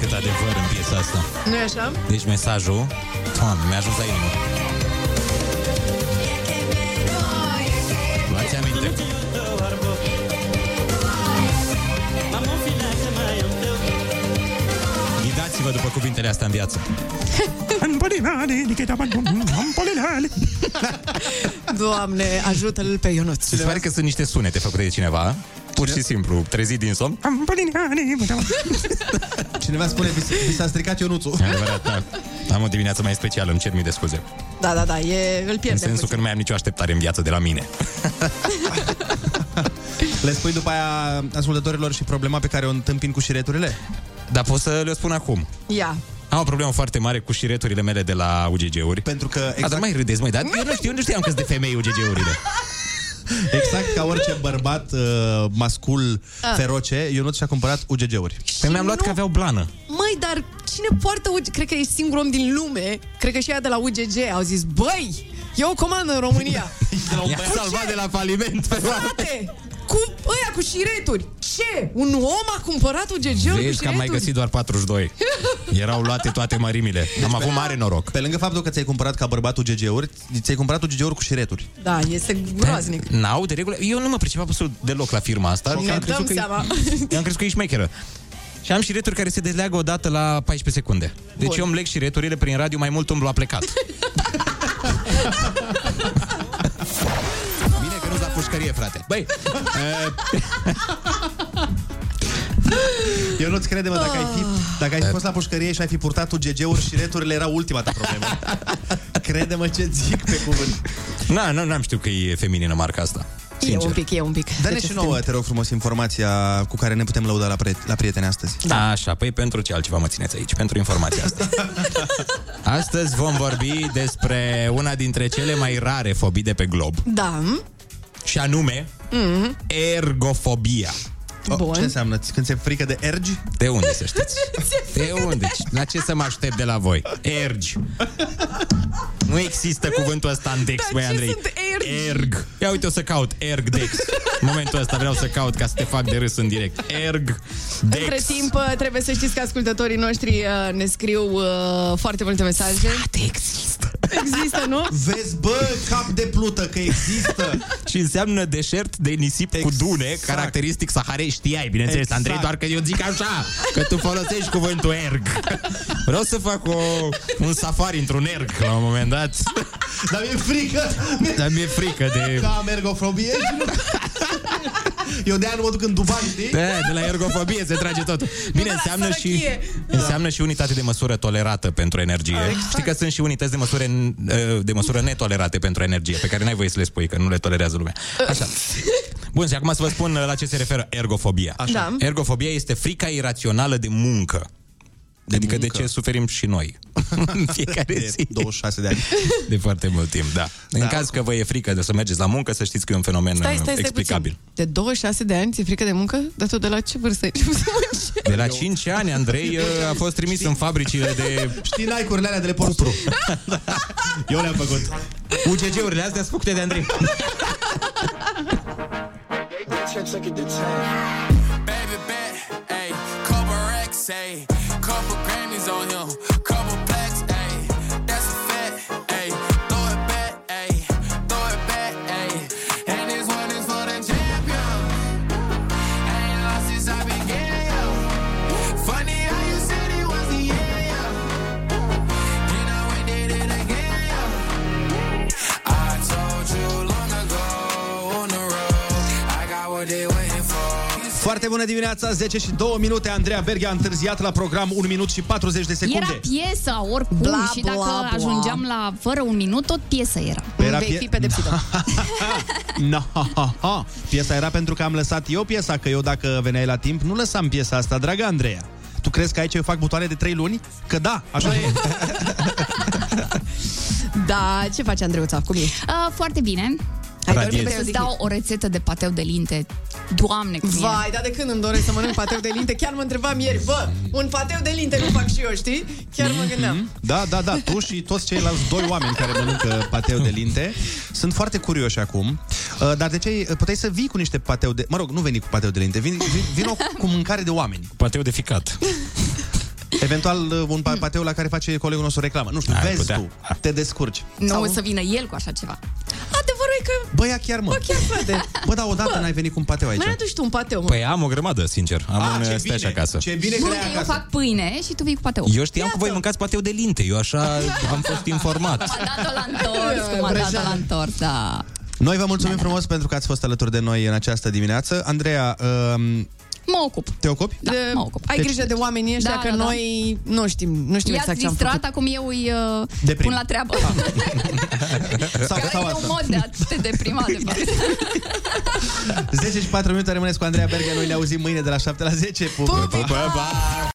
Cât adevăr în piesa asta. Nu-i așa? Deci mesajul... Doamne, mi-a ajuns la inimă. Luați aminte. Ghidați-vă după cuvintele astea în viață. Doamne, ajută-l pe Ionuț. Se pare că sunt niște sunete făcute de cineva. Pur și simplu, trezit din somn. Cineva spune, vi s-a stricat Ionuțul. Adevărat, da. Am o dimineață mai specială, îmi cer mii de scuze. Da, îl pierdem. În sensul că nu mai am nicio așteptare în viață de la mine. Le spui după aia ascultătorilor și problema pe care o întâmpin cu șireturile? Dar pot să le spun acum. Ia. Am o problemă foarte mare cu șireturile mele de la UGG-uri. Pentru că... Dar mai râdeți, dar eu nu știam că-s de femei UGG-urile. Exact ca orice bărbat mascul feroce, Ionuț și-a cumpărat UGG-uri. Păi mi-am luat că aveau blană. Măi, dar cine poartă UGG? Cred că e singurul om din lume. Cred că și ea de la UGG au zis, băi, eu o comandă în România. I-a salvat de la faliment. Frate, cu ăia cu șireturi. Ce? Un om a cumpărat UGG-uri cu șireturi? Vezi că am mai găsit doar 42. Erau luate toate mărimile. Deci am avut mare noroc. Pe lângă faptul că ți-ai cumpărat ca bărbat UGG-uri, ți-ai cumpărat UGG-uri cu șireturi. Da, este groaznic. N-au de regulă. Eu nu mă pricepeam absolut deloc la firma asta. I-am crezut că e șmecheră. Și am șireturi care se dezleagă odată la 14 secunde. Deci bun, eu îmi leg șireturile prin radio, mai mult umblu a plecat. Bine că nu-ți la pușcărie, frate. Băi! Eu nu-ți crede, mă, dacă ai fi fost la pușcărie și ai fi purtat UGG-uri, șireturile erau ultima ta problemă. Crede-mă ce zic, pe cuvânt. Nu, n-am știut că e feminină marca asta. Sincer. E un pic. Dă-ne și nouă, te rog frumos, informația cu care ne putem lăuda la prieteni astăzi. Da, așa, păi pentru ce altceva mă țineți aici? Pentru informația asta. Astăzi vom vorbi despre una dintre cele mai rare fobii de pe glob. Da. Și anume, ergofobia. Bun. Ce înseamnă? Când se frică de ergi? De unde să știți? De unde? La ce să mă aștept de la voi? Ergi. Nu există cuvântul ăsta în Dex, băi, Andrei. Erg. Ia uite, o să caut Erg Dex. În momentul ăsta vreau să caut ca să te fac de râs în direct. Erg Dex. Între timp, trebuie să știți că ascultătorii noștri ne scriu foarte multe mesaje. Frate, există. Există, nu? Vezi, bă, cap de plută, că există. Și înseamnă deșert de nisip cu dune, caracteristic Saharei. Știai, bineînțeles, exact. Andrei, doar că eu zic așa, că tu folosești cuvântul erg. Vreau să fac un safari într-un erg la un moment dat. Dar mi-e frică. de... Ca ergofobie. Eu de-aia nu mă duc în Dubai, știi? De la ergofobie se trage tot. Bine, înseamnă și unitate de măsură tolerată pentru energie. Exact. Știi că sunt și unități de măsură netolerate pentru energie, pe care n-ai voie să le spui, că nu le tolerează lumea. Așa. Bun, și acum să vă spun la ce se referă ergofobia. Da. Ergofobia este frica irațională de muncă. Adică de ce suferim și noi în fiecare zi. 26 de ani. De foarte mult timp, da. În caz că vă e frică de să mergeți la muncă, să știți că e un fenomen explicabil. De 26 de ani ți-e frică de muncă? Dar tu de la ce vârstă ai început să muncești? De la 5 ani, Andrei a fost trimis în fabricile de... Știi like-urile alea de le portru. Eu le-am făcut. UGG-urile astea sunt făcute de Andrei. Couple Grammys on him, couple blacks, ayy, that's a fact, ayy, throw it back, ayy, and this one is for the champion, I ain't lost since I began, yo. Funny how you said he was the yeah, you know we did it again, yo. I told you long ago, on the road, I got what they waiting. Foarte bună dimineața, 10:02. Andreea Berghia a întârziat la program 1 minut și 40 de secunde. Era piesă, oricum, bla, și dacă bla, bla, ajungeam la fără un minut, tot piesă era. Vei fi pedepsită. Piesa era pentru că am lăsat eu piesa, că eu dacă veneai la timp, nu lăsam piesa asta, dragă Andreea. Tu crezi că aici eu fac butoane de 3 luni? Că da, așa e. Da, ce faci, Andreuța? Cum ești? Foarte bine. Ai dorit să-ți dau o rețetă de pateu de linte. Doamne, cum e. Vai, dar de când îmi doresc să mănânc pateu de linte? Chiar mă întrebam ieri, bă, un pateu de linte nu fac și eu, știi? Chiar mă gândeam. Da, tu și toți ceilalți doi oameni care mănâncă pateu de linte. Sunt foarte curioși acum. Dar de ce puteai să vii cu niște pateu de... Mă rog, nu veni cu pateu de linte, vino cu mâncare de oameni. Cu pateu de ficat. Eventual un pateu la care face colegul nostru reclamă. Nu știu, vezi putea. Tu, te descurci. Nu o să vină el cu așa ceva. Adevărul e că... Bă, ia chiar, mă. Bă, chiar, frate. Bă, dar odată n-ai venit cu un pateu aici. Mai aduci tu un pateu, mă. Păi am o grămadă, sincer. Am un steaș acasă. Ce bine că ai acasă. Eu fac pâine și tu vii cu pateu. Eu știam că voi mâncați pateu de linte. Eu așa am fost informat. M-a dat-o la întors, da. Noi vă mulțumim frumos pentru că ați fost alături de noi în această dimineață. Andreea, mă ocup. Te ocupi? Da, mă ocup. Ai grijă de oamenii ăștia, că noi nu știm exact ce am făcut. I-ați distrat, acum eu îi pun la treabă. Sau e un mod de a te deprima, de fapt. 10:04 rămâneți cu Andreea Berghia. Noi ne auzim mâine de la 7 la 10. Pup, pa!